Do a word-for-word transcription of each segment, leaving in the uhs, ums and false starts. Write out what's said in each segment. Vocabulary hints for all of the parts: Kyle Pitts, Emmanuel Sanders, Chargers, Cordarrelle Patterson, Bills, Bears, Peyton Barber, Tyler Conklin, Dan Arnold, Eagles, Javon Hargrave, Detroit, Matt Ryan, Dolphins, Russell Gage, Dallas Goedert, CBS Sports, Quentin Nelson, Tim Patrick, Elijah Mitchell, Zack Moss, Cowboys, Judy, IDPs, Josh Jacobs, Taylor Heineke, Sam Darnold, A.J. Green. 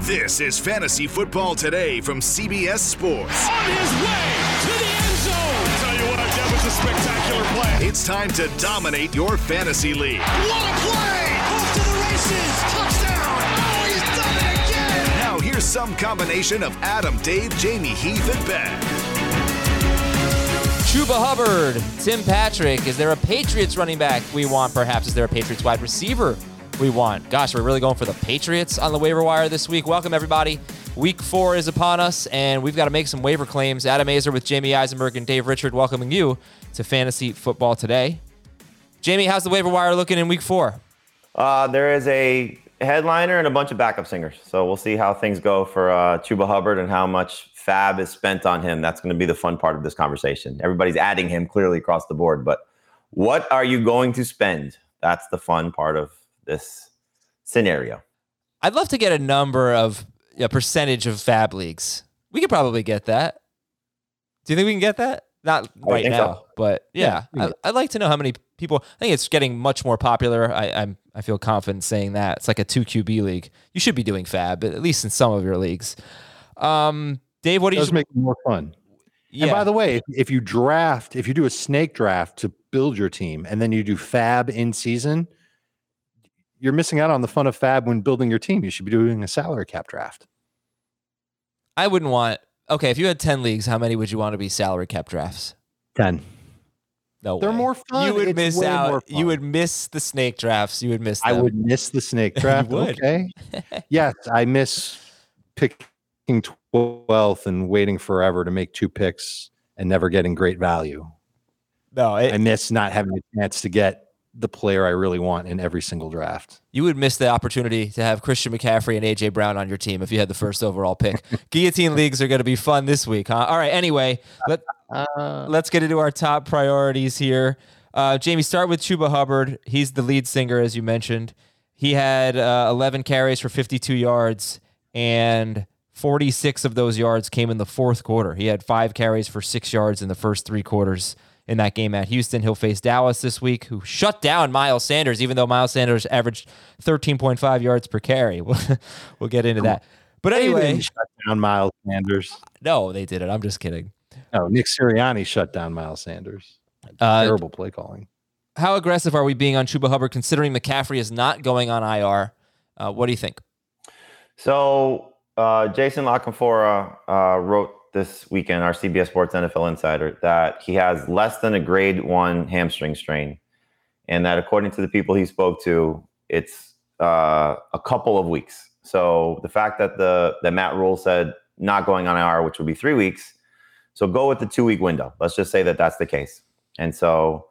This is Fantasy Football Today from C B S Sports. On his way to the end zone. I'll tell you what, that was a spectacular play. It's time to dominate your fantasy league. What a play! Off to the races. Touchdown. Oh, he's done it again. Now here's some combination of Adam, Dave, Jamie, Heath, and Ben. Chuba Hubbard, Tim Patrick. Is there a Patriots running back we want? Perhaps is there a Patriots wide receiver we want? Gosh, we're really going for the Patriots on the waiver wire this week. Welcome, everybody. Week four is upon us, and we've got to make some waiver claims. Adam Azer with Jamie Eisenberg and Dave Richard welcoming you to Fantasy Football Today. Jamie, how's the waiver wire looking in week four? Uh, there is a headliner and a bunch of backup singers, so we'll see how things go for uh, Chuba Hubbard and how much fab is spent on him. That's going to be the fun part of this conversation. Everybody's adding him clearly across the board, but what are you going to spend? That's the fun part of this scenario. I'd love to get a number of a you know, percentage of fab leagues. We could probably get that. Do you think we can get that? Not right now, so. but yeah, yeah. I, I'd like to know how many people. I think it's getting much more popular. I, I'm I feel confident saying that it's like a two Q B league. You should be doing fab at least in some of your leagues. Um, Dave, what do you? It does make it more fun. Yeah. And by the way, if you draft, if you do a snake draft to build your team, and then you do fab in season, you're missing out on the fun of fab when building your team. You should be doing a salary cap draft. I wouldn't want... Okay, if you had ten leagues, how many would you want to be salary cap drafts? ten. No They're way. more fun. You would it's miss out. You would miss the snake drafts. You would miss them. I would miss the snake draft. You would. Okay. Yes, I miss picking twelfth and waiting forever to make two picks and never getting great value. No, it, I miss not having a chance to get the player I really want in every single draft. You would miss the opportunity to have Christian McCaffrey and A J. Brown on your team if you had the first overall pick. Guillotine leagues are going to be fun this week, huh? All right, anyway, let, uh, let's get into our top priorities here. Uh, Jamie, start with Chuba Hubbard. He's the lead singer, as you mentioned. He had uh, eleven carries for fifty-two yards, and forty-six of those yards came in the fourth quarter. He had five carries for six yards in the first three quarters in that game at Houston. He'll face Dallas this week, who shut down Miles Sanders, even though Miles Sanders averaged thirteen point five yards per carry. We'll, we'll get into that. But anyway. They didn't shut down Miles Sanders. No, they did it. I'm just kidding. No, Nick Sirianni shut down Miles Sanders. Uh, terrible play calling. How aggressive are we being on Chuba Hubbard, considering McCaffrey is not going on I R? Uh, what do you think? So uh, Jason LaConfora uh, wrote this weekend, our C B S Sports N F L Insider, that he has less than a grade one hamstring strain, and that according to the people he spoke to, it's uh, a couple of weeks. So the fact that the that Matt Rule said not going on I R, which would be three weeks, so go with the two week window. Let's just say that that's the case. And so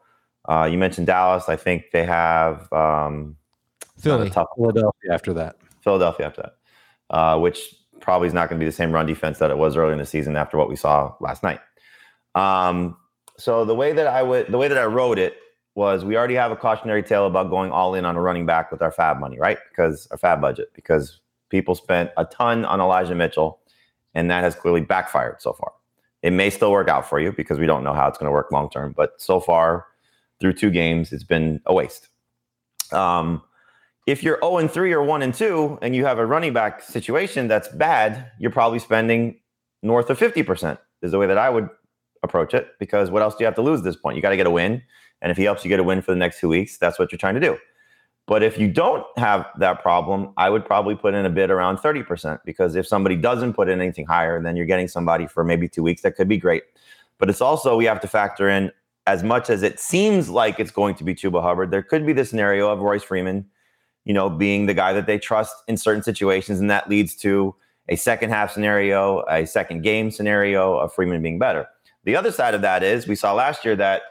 uh, you mentioned Dallas. I think they have um, Philly, tough Philadelphia after that. Philadelphia after that, uh, which probably is not going to be the same run defense that it was early in the season after what we saw last night. Um, so the way that I would, the way that I wrote it was, we already have a cautionary tale about going all in on a running back with our fab money, right? Because our fab budget, because people spent a ton on Elijah Mitchell, and that has clearly backfired so far. It may still work out for you because we don't know how it's going to work long term, but so far through two games, it's been a waste. Um, If you're oh and three or one and two and you have a running back situation that's bad, you're probably spending north of fifty percent is the way that I would approach it, because what else do you have to lose at this point? You got to get a win. And if he helps you get a win for the next two weeks, that's what you're trying to do. But if you don't have that problem, I would probably put in a bid around thirty percent, because if somebody doesn't put in anything higher, then you're getting somebody for maybe two weeks that could be great. But it's also, we have to factor in, as much as it seems like it's going to be Chuba Hubbard, there could be the scenario of Royce Freeman, you know, being the guy that they trust in certain situations. And that leads to a second half scenario, a second game scenario of Freeman being better. The other side of that is, we saw last year that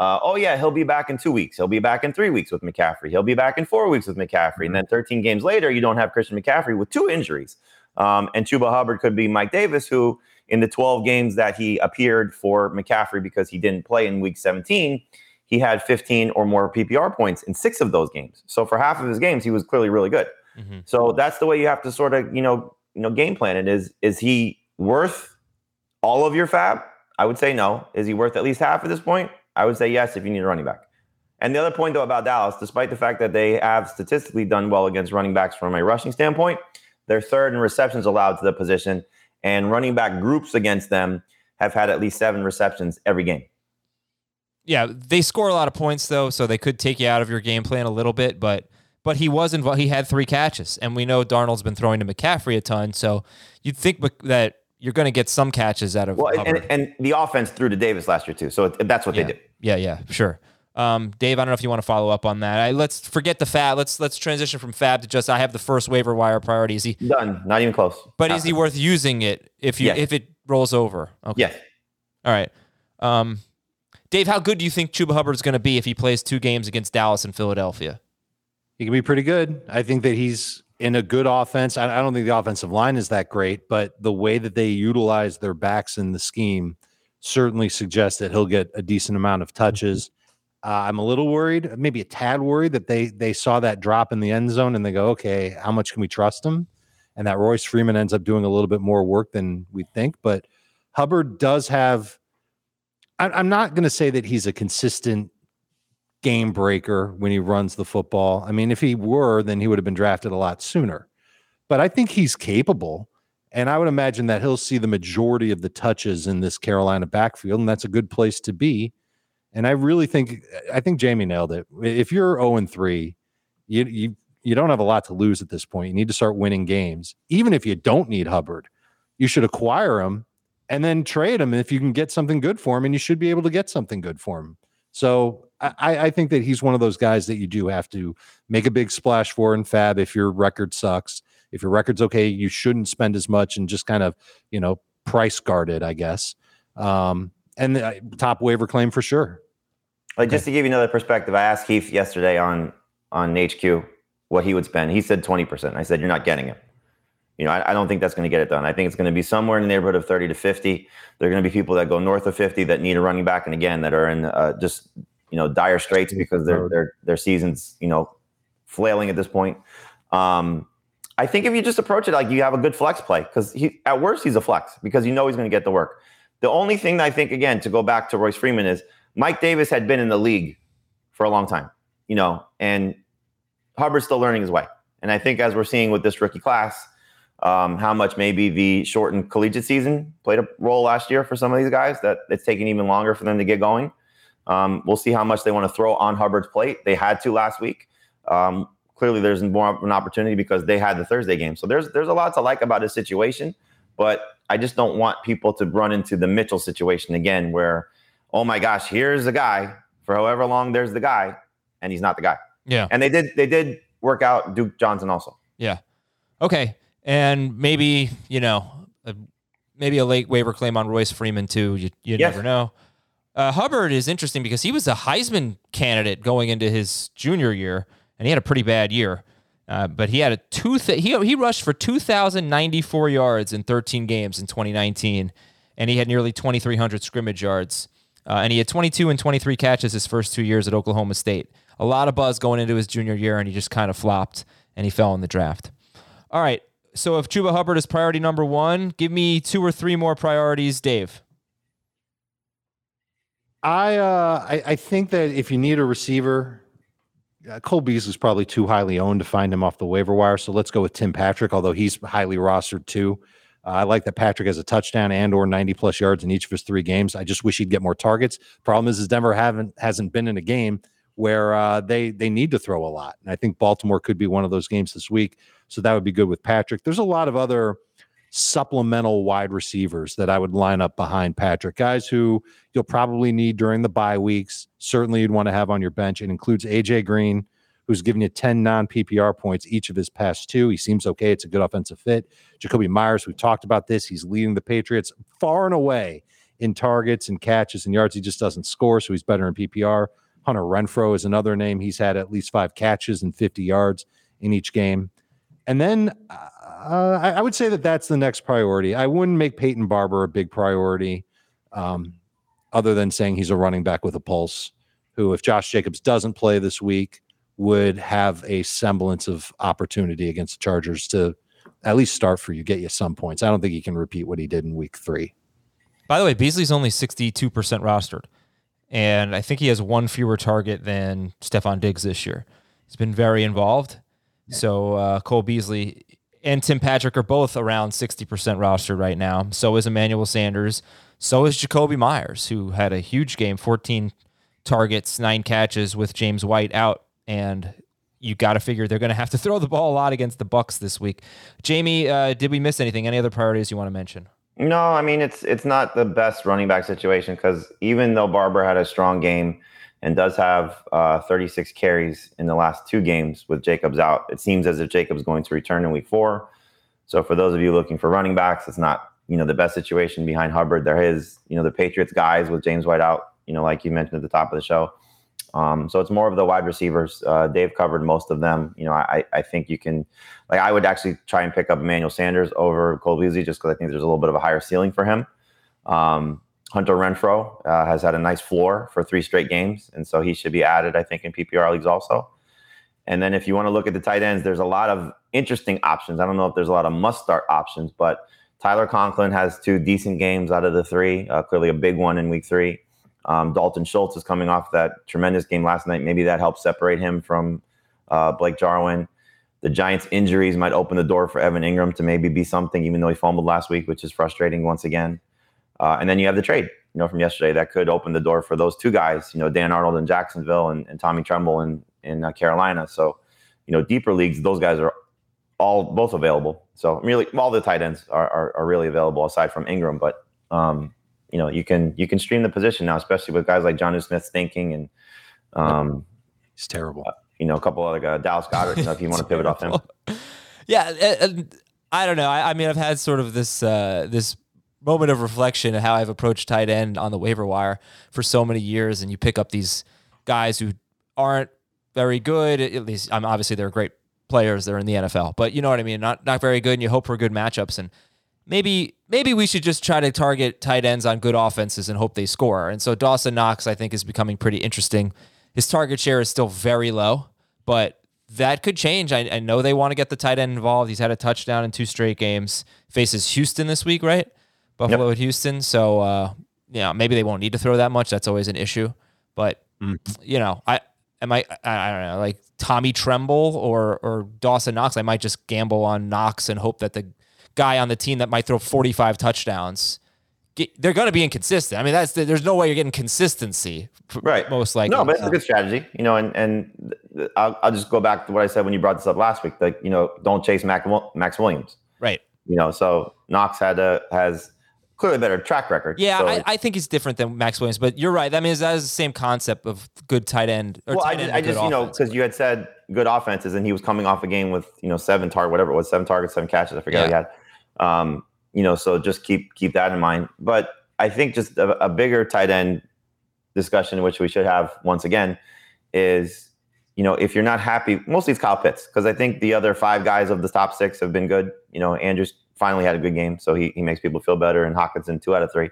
Uh, oh, yeah, he'll be back in two weeks. He'll be back in three weeks with McCaffrey. He'll be back in four weeks with McCaffrey. And then thirteen games later, you don't have Christian McCaffrey with two injuries. Um, and Chuba Hubbard could be Mike Davis, who in the twelve games that he appeared for McCaffrey because he didn't play in week seventeen, he had fifteen or more P P R points in six of those games. So for half of his games, he was clearly really good. Mm-hmm. So that's the way you have to sort of, you know, you know, game plan it. Is, is he worth all of your fab? I would say no. Is he worth at least half at this point? I would say yes if you need a running back. And the other point, though, about Dallas, despite the fact that they have statistically done well against running backs from a rushing standpoint, they're third in receptions allowed to the position, and running back groups against them have had at least seven receptions every game. Yeah, they score a lot of points, though, so they could take you out of your game plan a little bit, but but he was involved. He had three catches, and we know Darnold's been throwing to McCaffrey a ton, so you'd think that you're going to get some catches out of well, Hubbard. And, and the offense threw to Davis last year, too, so that's what yeah. they did. Yeah, yeah, sure. Um, Dave, I don't know if you want to follow up on that. I, let's forget the fab. Let's let's transition from fab to just, I have the first waiver wire priority. Is he done? Not even close. But is he worth using it if you yes. if it rolls over? Okay. Yes. All right. Um, Dave, how good do you think Chuba Hubbard's going to be if he plays two games against Dallas and Philadelphia? He can be pretty good. I think that he's in a good offense. I, I don't think the offensive line is that great, but the way that they utilize their backs in the scheme certainly suggests that he'll get a decent amount of touches. Uh, I'm a little worried, maybe a tad worried, that they they saw that drop in the end zone and they go, okay, how much can we trust him? And that Royce Freeman ends up doing a little bit more work than we think. But Hubbard does have, I, I'm not going to say that he's a consistent game breaker when he runs the football. I mean, if he were, then he would have been drafted a lot sooner. But I think he's capable. And I would imagine that he'll see the majority of the touches in this Carolina backfield, and that's a good place to be. And I really think, I think Jamie nailed it. If you're oh and three, you, you you don't have a lot to lose at this point. You need to start winning games. Even if you don't need Hubbard, you should acquire him and then trade him if you can get something good for him, and you should be able to get something good for him. So I, I think that he's one of those guys that you do have to make a big splash for in fab if your record sucks. If your record's okay, you shouldn't spend as much and just kind of, you know, price guard it, I guess. Um And the top waiver claim for sure. Like okay. Just to give you another perspective, I asked Heath yesterday on on H Q what he would spend. He said twenty percent. I said, you're not getting him. You know, I, I don't think that's going to get it done. I think it's going to be somewhere in the neighborhood of thirty to fifty. There are going to be people that go north of fifty that need a running back, and again that are in uh, just you know dire straits because their their their season's you know flailing at this point. Um, I think if you just approach it like you have a good flex play, because he at worst he's a flex because you know he's going to get the work. The only thing that I think, again, to go back to Royce Freeman is Mike Davis had been in the league for a long time, you know, and Hubbard's still learning his way. And I think as we're seeing with this rookie class, um, how much maybe the shortened collegiate season played a role last year for some of these guys that it's taking even longer for them to get going. Um, we'll see how much they want to throw on Hubbard's plate. They had to last week. Um, clearly, there's more of an opportunity because they had the Thursday game. So there's there's a lot to like about this situation, but I just don't want people to run into the Mitchell situation again where, oh, my gosh, here's a guy for however long there's the guy, and he's not the guy. Yeah. And they did they did work out Duke Johnson also. Yeah. Okay. And maybe, you know, a, maybe a late waiver claim on Royce Freeman too. You, you yes. never know. Uh, Hubbard is interesting because he was a Heisman candidate going into his junior year, and he had a pretty bad year. Uh, but he had a two. Th- he he rushed for two thousand ninety-four yards in thirteen games in twenty nineteen, and he had nearly twenty-three hundred scrimmage yards. Uh, and he had twenty-two and twenty-three catches his first two years at Oklahoma State. A lot of buzz going into his junior year, and he just kind of flopped, and he fell in the draft. All right, so if Chuba Hubbard is priority number one, give me two or three more priorities, Dave. I uh, I, I think that if you need a receiver, Cole Beasley's probably too highly owned to find him off the waiver wire, so let's go with Tim Patrick, although he's highly rostered too. Uh, I like that Patrick has a touchdown and or ninety-plus yards in each of his three games. I just wish he'd get more targets. Problem is, is Denver haven't hasn't been in a game where uh, they, they need to throw a lot, and I think Baltimore could be one of those games this week, so that would be good with Patrick. There's a lot of other supplemental wide receivers that I would line up behind Patrick, guys who you'll probably need during the bye weeks. Certainly you'd want to have on your bench. It includes A J Green, who's given you ten non-P P R points each of his past two. He seems okay. It's a good offensive fit. Jakobi Meyers, we've talked about this. He's leading the Patriots far and away in targets and catches and yards. He just doesn't score, so he's better in P P R. Hunter Renfrow is another name. He's had at least five catches and fifty yards in each game. And then uh, I, I would say that that's the next priority. I wouldn't make Peyton Barber a big priority, um, other than saying he's a running back with a pulse, who, if Josh Jacobs doesn't play this week, would have a semblance of opportunity against the Chargers to at least start for you, get you some points. I don't think he can repeat what he did in week three. By the way, Beasley's only sixty-two percent rostered, and I think he has one fewer target than Stephon Diggs this year. He's been very involved. So uh, Cole Beasley and Tim Patrick are both around sixty percent rostered right now. So is Emmanuel Sanders. So is Jakobi Meyers, who had a huge game, fourteen targets, nine catches with James White out. And you got to figure they're going to have to throw the ball a lot against the Bucs this week. Jamie, uh, did we miss anything? Any other priorities you want to mention? No, I mean, it's it's not the best running back situation, because even though Barber had a strong game and does have uh, thirty-six carries in the last two games with Jacobs out, it seems as if Jacobs going to return in week four. So for those of you looking for running backs, it's not, you know, the best situation behind Hubbard. There is, you know, the Patriots guys with James White out, you know, like you mentioned at the top of the show. Um, so it's more of the wide receivers. Uh, Dave covered most of them. You know, I, I think you can, like, I would actually try and pick up Emmanuel Sanders over Cole Beasley, just because I think there's a little bit of a higher ceiling for him. Um, Hunter Renfrow uh, has had a nice floor for three straight games, and so he should be added, I think, in P P R leagues also. And then if you want to look at the tight ends, there's a lot of interesting options. I don't know if there's a lot of must-start options, but Tyler Conklin has two decent games out of the three, uh, clearly a big one in week three. Um, Dalton Schultz is coming off that tremendous game last night. Maybe that helps separate him from uh, Blake Jarwin. The Giants' injuries might open the door for Evan Engram to maybe be something, even though he fumbled last week, which is frustrating once again. Uh, and then you have the trade, you know, from yesterday that could open the door for those two guys, you know, Dan Arnold in Jacksonville and, and Tommy Tremble in, in uh, Carolina. So, you know, deeper leagues, those guys are all both available. So really all the tight ends are, are, are really available aside from Engram, but, um, you know, you can you can stream the position now, especially with guys like Jonnu Smith stinking and um, it's terrible. Uh, you know, a couple other guys, Dallas Goddard. You know, if you want to pivot off him, yeah. And I don't know. I, I mean, I've had sort of this uh, this moment of reflection of how I've approached tight end on the waiver wire for so many years, and you pick up these guys who aren't very good. At least, I'm obviously they're great players. They're in the N F L, but you know what I mean. Not not very good, and you hope for good matchups and. Maybe maybe we should just try to target tight ends on good offenses and hope they score. And so Dawson Knox, I think, is becoming pretty interesting. His target share is still very low, but that could change. I, I know they want to get the tight end involved. He's had a touchdown in two straight games. Faces Houston this week, right? Buffalo yep. at Houston. So, uh, you know, maybe they won't need to throw that much. That's always an issue. But, mm. you know, I am I, I don't know, like Tommy Tremble or or Dawson Knox, I might just gamble on Knox and hope that the guy on the team that might throw forty-five touchdowns, they're going to be inconsistent. I mean, that's the, there's no way you're getting consistency, right? Most likely. No, but it's a good strategy, you know, and, and I'll, I'll just go back to what I said when you brought this up last week, like, you know, don't chase Mac, Max Williams. Right. You know, so Knox had a, has clearly better track record. Yeah. So I, I think he's different than Max Williams, but you're right. That means that is the same concept of good tight end. Or well, tight I just, I just you know, because you had said good offenses and he was coming off a game with, you know, seven target, whatever it was, seven targets, seven catches. I forget yeah. what he had. Um, you know, so just keep keep that in mind. But I think just a, a bigger tight end discussion, which we should have once again, is, you know, if you're not happy, mostly it's Kyle Pitts, because I think the other five guys of the top six have been good. You know, Andrews finally had a good game, so he, he makes people feel better, and Hawkinson, two out of three.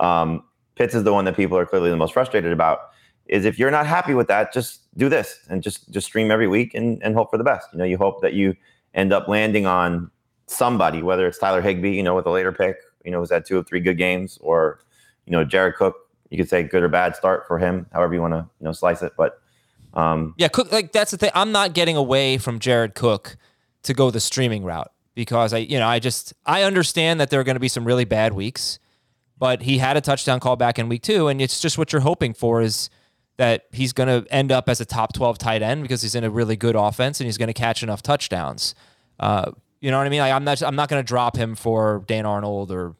Um, Pitts is the one that people are clearly the most frustrated about, is if you're not happy with that, just do this and just, just stream every week and, and hope for the best. You know, you hope that you end up landing on somebody, whether it's Tyler Higbee, you know, with a later pick, you know, who's had two or three good games, or, you know, Jared Cook, you could say good or bad start for him, however you want to, you know, slice it. But um, yeah, Cook, like that's the thing. I'm not getting away from Jared Cook to go the streaming route, because I, you know, I just, I understand that there are going to be some really bad weeks, but he had a touchdown call back in week two. And it's just what you're hoping for is that he's going to end up as a top twelve tight end, because he's in a really good offense and he's going to catch enough touchdowns. Uh, You know what I mean? Like I'm not. I'm not going to drop him for Dan Arnold or,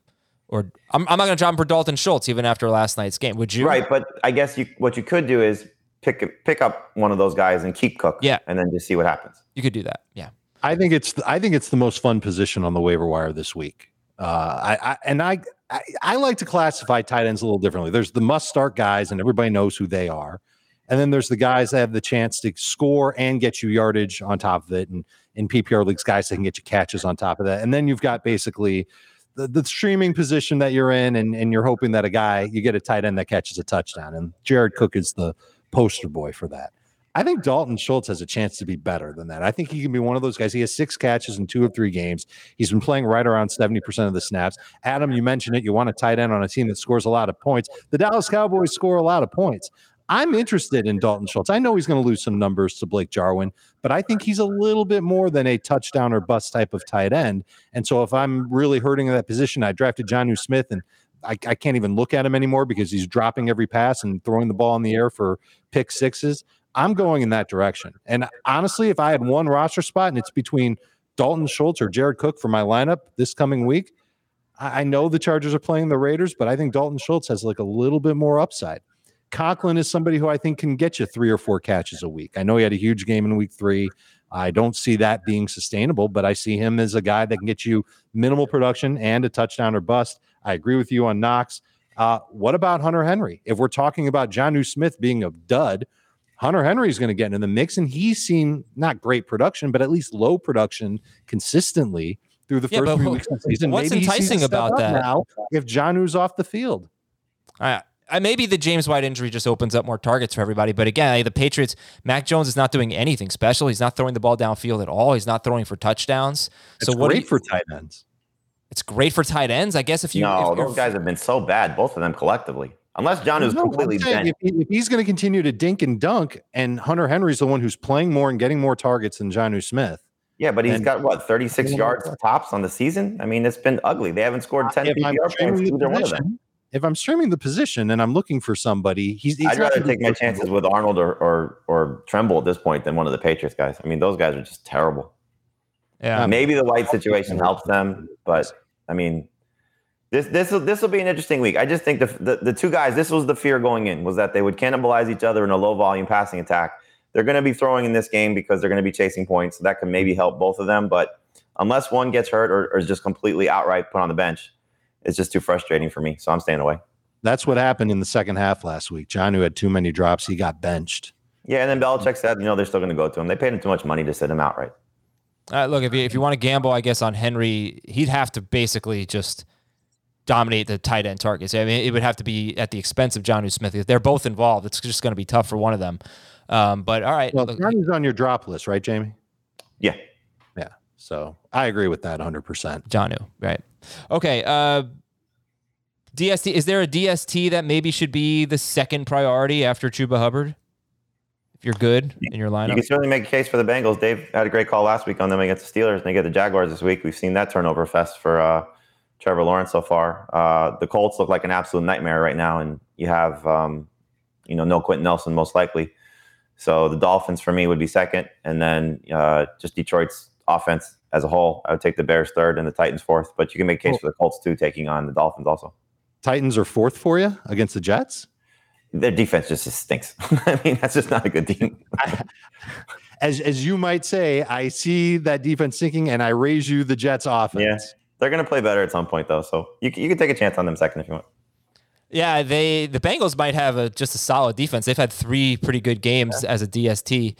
or I'm. I'm not going to drop him for Dalton Schultz even after last night's game. Would you? Right, but I guess you. What you could do is pick pick up one of those guys and keep Cook. Yeah, and then just see what happens. You could do that. Yeah, I think it's. I think it's the most fun position on the waiver wire this week. Uh, I, I and I I, I like to classify tight ends a little differently. There's the must-start guys, and everybody knows who they are. And then there's the guys that have the chance to score and get you yardage on top of it. And in P P R leagues, guys that can get you catches on top of that. And then you've got basically the, the streaming position that you're in, and, and you're hoping that a guy, you get a tight end that catches a touchdown. And Jared Cook is the poster boy for that. I think Dalton Schultz has a chance to be better than that. I think he can be one of those guys. He has six catches in two of three games. He's been playing right around seventy percent of the snaps. Adam, you mentioned it. You want a tight end on a team that scores a lot of points. The Dallas Cowboys score a lot of points. I'm interested in Dalton Schultz. I know he's going to lose some numbers to Blake Jarwin, but I think he's a little bit more than a touchdown or bust type of tight end. And so if I'm really hurting in that position, I drafted Jonnu Smith, and I, I can't even look at him anymore because he's dropping every pass and throwing the ball in the air for pick sixes. I'm going in that direction. And honestly, if I had one roster spot and it's between Dalton Schultz or Jared Cook for my lineup this coming week, I know the Chargers are playing the Raiders, but I think Dalton Schultz has like a little bit more upside. Conklin is somebody who I think can get you three or four catches a week. I know he had a huge game in week three. I don't see that being sustainable, but I see him as a guy that can get you minimal production and a touchdown or bust. I agree with you on Knox. Uh, what about Hunter Henry? If we're talking about Jonnu Smith being a dud, Hunter Henry is going to get into the mix, and he's seen not great production, but at least low production consistently through the yeah, first few weeks of the season. What's Maybe enticing about that? Now, if Jonnu's off the field. All right. I, maybe the James White injury just opens up more targets for everybody. But again, the Patriots, Mac Jones is not doing anything special. He's not throwing the ball downfield at all. He's not throwing for touchdowns. It's so great you, for tight ends. It's great for tight ends. I guess if you... No, if, those if, guys have been so bad, both of them collectively. Unless John is no, completely dead. If, if he's going to continue to dink and dunk, and Hunter Henry's the one who's playing more and getting more targets than Jonnu Smith. Yeah, but he's and, got, what, thirty-six yeah. yards tops on the season? I mean, it's been ugly. They haven't scored ten if P P R points either position, one of them. If I'm streaming the position and I'm looking for somebody, he's, he's I'd rather take my chances with Arnold or, or or Tremble at this point than one of the Patriots guys. I mean, those guys are just terrible. Yeah, maybe the White situation helps them, but, I mean... This this will this will be an interesting week. I just think the, the the two guys. This was the fear going in, was that they would cannibalize each other in a low volume passing attack. They're going to be throwing in this game because they're going to be chasing points. So that can maybe help both of them, but unless one gets hurt or, or is just completely outright put on the bench, it's just too frustrating for me. So I'm staying away. That's what happened in the second half last week. Jonnu had too many drops. He got benched. Yeah, and then Belichick said, you know, they're still going to go to him. They paid him too much money to sit him outright. All right, look, if you if you want to gamble, I guess on Henry, he'd have to basically just dominate the tight end targets. I mean, it would have to be at the expense of Jonnu Smith. If they're both involved, it's just going to be tough for one of them. Um, but all right. Well, Johnny's on your drop list, right, Jamie? Yeah. Yeah. So I agree with that one hundred percent. Jonnu, right. Okay. Uh, D S T, is there a D S T that maybe should be the second priority after Chuba Hubbard? If you're good in your lineup? You can certainly make a case for the Bengals. Dave had a great call last week on them against the Steelers, and they get the Jaguars this week. We've seen that turnover fest for uh, – Trevor Lawrence so far. Uh, the Colts look like an absolute nightmare right now, and you have, um, you know, no Quentin Nelson most likely. So the Dolphins for me would be second, and then uh, just Detroit's offense as a whole. I would take the Bears third and the Titans fourth, but you can make a case cool. for the Colts too, taking on the Dolphins also. Titans are fourth for you against the Jets? Their defense just, just stinks. I mean, that's just not a good team. as as you might say, I see that defense sinking, and I raise you the Jets offense. Yeah. They're going to play better at some point, though, so you you can take a chance on them second if you want. Yeah, they the Bengals might have a, just a solid defense. They've had three pretty good games yeah. as a D S T.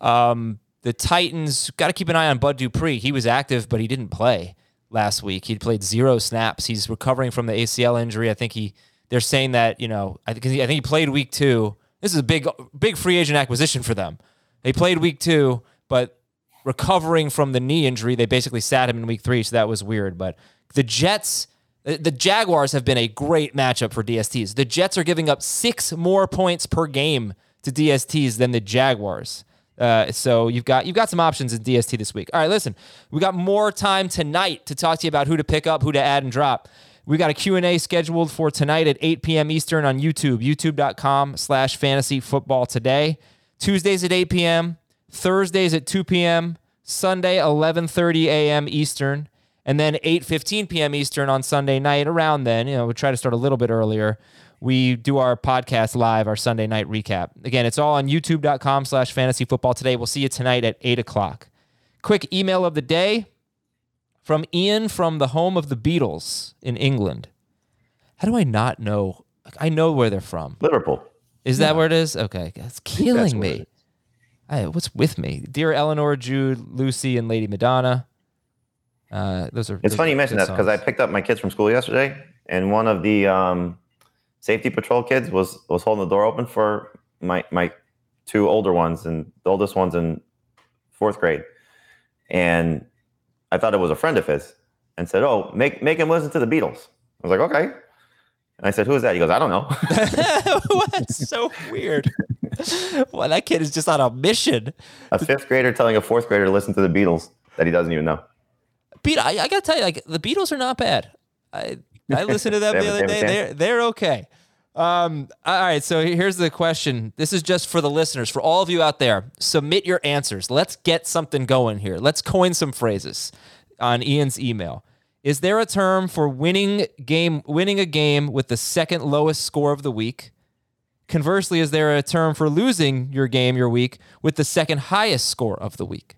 Um, the Titans, got to keep an eye on Bud Dupree. He was active, but he didn't play last week. He played zero snaps. He's recovering from the A C L injury. I think he. They're saying that, you know, I think I think he played week two. This is a big big free agent acquisition for them. They played week two, but recovering from the knee injury, they basically sat him in week three, so that was weird. But the Jets, the Jaguars have been a great matchup for D S Ts. The Jets are giving up six more points per game to D S Ts than the Jaguars. Uh, so you've got you've got some options in D S T this week. All right, listen, we got more time tonight to talk to you about who to pick up, who to add and drop. We got a Q and A scheduled for tonight at eight p.m. Eastern on YouTube, youtube.com slash fantasy football today. Tuesdays at eight p.m., Thursdays at two p.m., Sunday, eleven thirty a.m. Eastern, and then eight fifteen p.m. Eastern on Sunday night. Around then, you know, we try to start a little bit earlier. We do our podcast live, our Sunday night recap. Again, it's all on youtube.com slash fantasy football today. We'll see you tonight at eight o'clock. Quick email of the day from Ian from the home of the Beatles in England. How do I not know? I know where they're from. Liverpool. Is yeah. that where it is? Okay. That's killing that's me. I, what's with me? Dear Eleanor, Jude, Lucy, and Lady Madonna. Uh, those are. It's those funny are you mentioned that because I picked up my kids from school yesterday, and one of the um, safety patrol kids was was holding the door open for my my two older ones, and the oldest one's in fourth grade, and I thought it was a friend of his, and said, "Oh, make make him listen to the Beatles." I was like, "Okay," and I said, "Who is that?" He goes, "I don't know." That's so weird. Well, that kid is just on a mission. A fifth grader telling a fourth grader to listen to the Beatles that he doesn't even know. Pete, I, I gotta tell you, like the Beatles are not bad. I I listened to them the other day. They're they're okay. Um, all right, so here's the question. This is just for the listeners, for all of you out there. Submit your answers. Let's get something going here. Let's coin some phrases on Ian's email. Is there a term for winning game? Winning a game with the second lowest score of the week? Conversely, is there a term for losing your game, your week, with the second highest score of the week?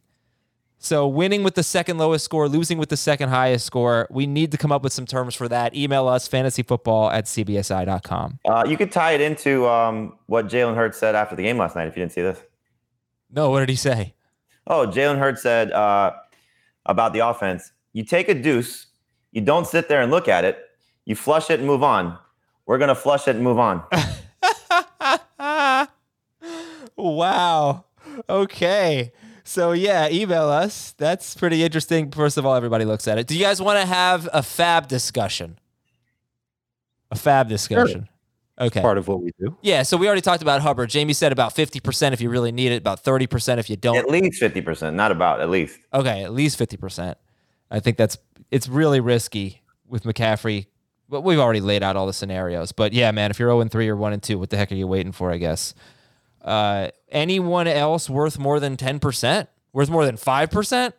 So winning with the second lowest score, losing with the second highest score. We need to come up with some terms for that. Email us, fantasy football at c b s i dot com. Uh, you could tie it into um, what Jalen Hurts said after the game last night, if you didn't see this. No, what did he say? Oh, Jalen Hurts said uh, about the offense, you take a deuce, you don't sit there and look at it, you flush it and move on. We're going to flush it and move on. Wow. Okay. So, yeah, email us. That's pretty interesting. First of all, everybody looks at it. Do you guys want to have a fab discussion? A fab discussion. Sure. Okay. Part of what we do. Yeah, so we already talked about Hubbard. Jamie said about fifty percent if you really need it, about thirty percent if you don't. At least fifty percent, not about, at least. Okay, at least fifty percent. I think that's it's really risky with McCaffrey. But we've already laid out all the scenarios. But, yeah, man, if you're oh and three or one and two, what the heck are you waiting for, I guess? Uh, anyone else worth more than ten percent? Worth more than five percent?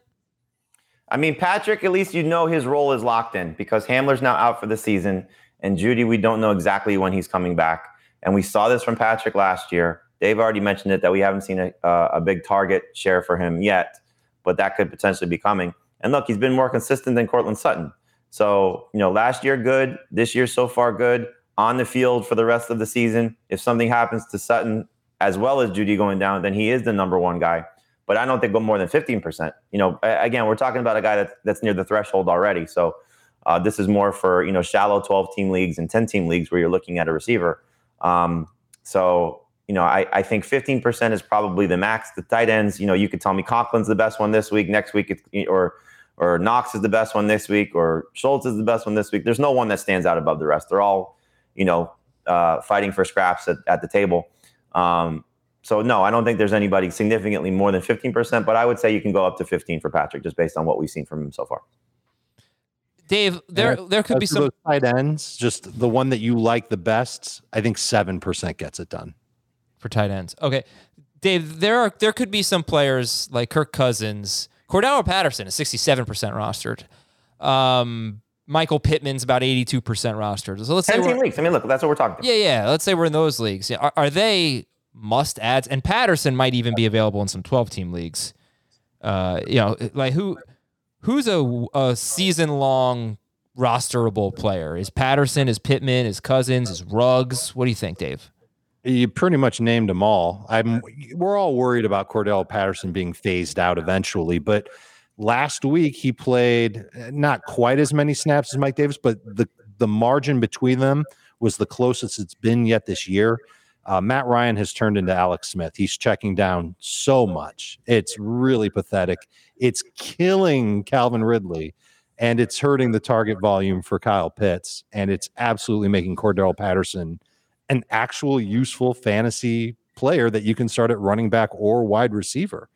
I mean, Patrick, at least you know his role is locked in because Hamler's now out for the season. And Judy, we don't know exactly when he's coming back. And we saw this from Patrick last year. Dave already mentioned it, that we haven't seen a, uh, a big target share for him yet. But that could potentially be coming. And look, he's been more consistent than Cortland Sutton. So, you know, last year good. This year so far good. On the field for the rest of the season. If something happens to Sutton, as well as Judy going down, then he is the number one guy. But I don't think go more than fifteen percent. You know, again, we're talking about a guy that's, that's near the threshold already. So uh, this is more for, you know, shallow twelve-team leagues and ten-team leagues where you're looking at a receiver. Um, so, you know, I, I think fifteen percent is probably the max. The tight ends, you know, you could tell me Conklin's the best one this week, next week, it, or or Knox is the best one this week, or Schultz is the best one this week. There's no one that stands out above the rest. They're all, you know, uh, fighting for scraps at, at the table. Um, so no, I don't think there's anybody significantly more than fifteen percent, but I would say you can go up to fifteen for Patrick just based on what we've seen from him so far. Dave, there, there could be some those tight ends, just the one that you like the best. I think seven percent gets it done for tight ends. Okay. Dave, there are, there could be some players like Kirk Cousins, Cordarrelle Patterson is sixty-seven percent rostered. Um, Michael Pittman's about eighty-two percent rostered. So let's say we're, leagues. I mean, look, that's what we're talking about. Yeah, yeah. Let's say we're in those leagues. Are, are they must-ads? And Patterson might even be available in some twelve-team leagues. Uh, you know, like who, who's a, a season-long rosterable player? Is Patterson? Is Pittman? Is Cousins? Is Ruggs? What do you think, Dave? You pretty much named them all. I'm. We're all worried about Cordarrelle Patterson being phased out eventually, but. Last week, he played not quite as many snaps as Mike Davis, but the, the margin between them was the closest it's been yet this year. Uh, Matt Ryan has turned into Alex Smith. He's checking down so much. It's really pathetic. It's killing Calvin Ridley, and it's hurting the target volume for Kyle Pitts, and it's absolutely making Cordarrelle Patterson an actual useful fantasy player that you can start at running back or wide receiver.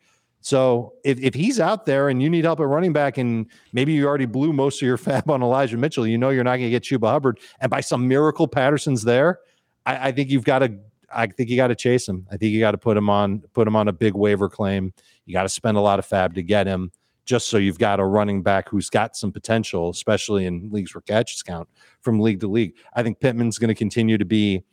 So if, if he's out there and you need help at running back and maybe you already blew most of your fab on Elijah Mitchell, you know you're not going to get Chuba Hubbard. And by some miracle, Patterson's there. I, I think you've got to. I think you got to chase him. I think you got to put him on. Put him on a big waiver claim. You got to spend a lot of fab to get him, just so you've got a running back who's got some potential, especially in leagues where catches count from league to league. I think Pittman's going to continue to be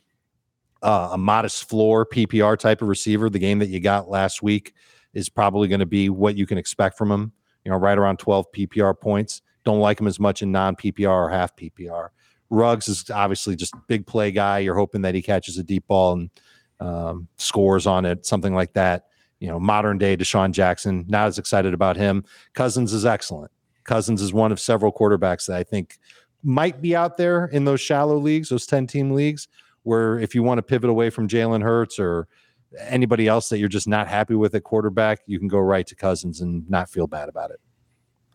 uh, a modest floor P P R type of receiver. The game that you got last week is probably going to be what you can expect from him, you know, right around twelve P P R points. Don't like him as much in non-P P R or half P P R. Ruggs is obviously just a big play guy. You're hoping that he catches a deep ball and um, scores on it, something like that. You know, modern day Deshaun Jackson, not as excited about him. Cousins is excellent. Cousins is one of several quarterbacks that I think might be out there in those shallow leagues, those ten-team leagues, where if you want to pivot away from Jalen Hurts or anybody else that you're just not happy with at quarterback, you can go right to Cousins and not feel bad about it.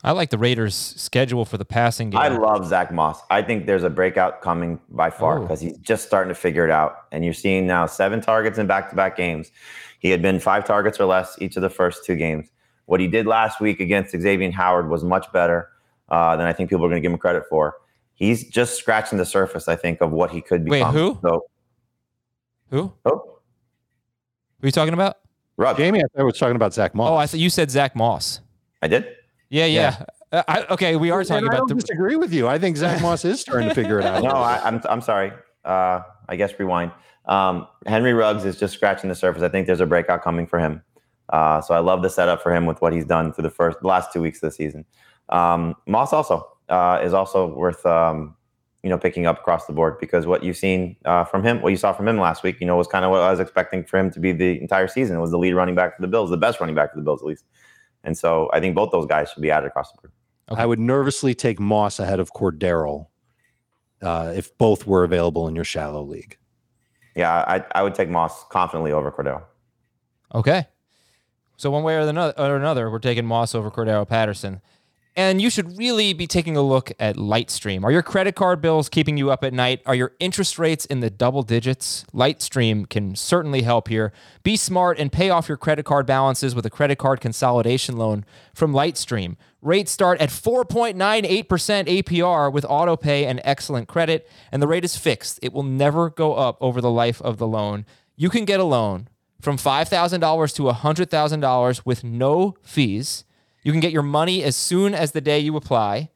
I like the Raiders' schedule for the passing game. I love Zach Moss. I think there's a breakout coming by far because he's just starting to figure it out. And you're seeing now seven targets in back-to-back games. He had been five targets or less each of the first two games. What he did last week against Xavier Howard was much better uh, than I think people are going to give him credit for. He's just scratching the surface, I think, of what he could become. Wait, who? So, who? Oh. Who are you talking about? Rob. Jamie, I thought I was talking about Zach Moss. Oh, I thought you said Zach Moss. I did? Yeah, yeah. yeah. Uh, I, okay, we are talking and about... I don't the... disagree with you. I think Zach Moss is starting to figure it out. No, I, I'm I'm sorry. Uh, I guess rewind. Um, Henry Ruggs is just scratching the surface. I think there's a breakout coming for him. Uh, so I love the setup for him with what he's done through the first the last two weeks of the season. Um, Moss also uh, is also worth um, you know picking up across the board because what you've seen uh, from him, what you saw from him last week, you know, was kind of what I was expecting for him to be the entire season. It was the lead running back for the Bills, the best running back for the Bills at least. And so I think both those guys should be added across the board. Okay. I would nervously take Moss ahead of Cordero uh, if both were available in your shallow league. Yeah, I, I would take Moss confidently over Cordero. Okay. So one way or another, or another, we're taking Moss over Cordero Patterson. And you should really be taking a look at Lightstream. Are your credit card bills keeping you up at night? Are your interest rates in the double digits? Lightstream can certainly help here. Be smart and pay off your credit card balances with a credit card consolidation loan from Lightstream. Rates start at four point nine eight percent A P R with auto pay and excellent credit, and the rate is fixed. It will never go up over the life of the loan. You can get a loan from five thousand dollars to one hundred thousand dollars with no fees. You can get your money as soon as the day you apply.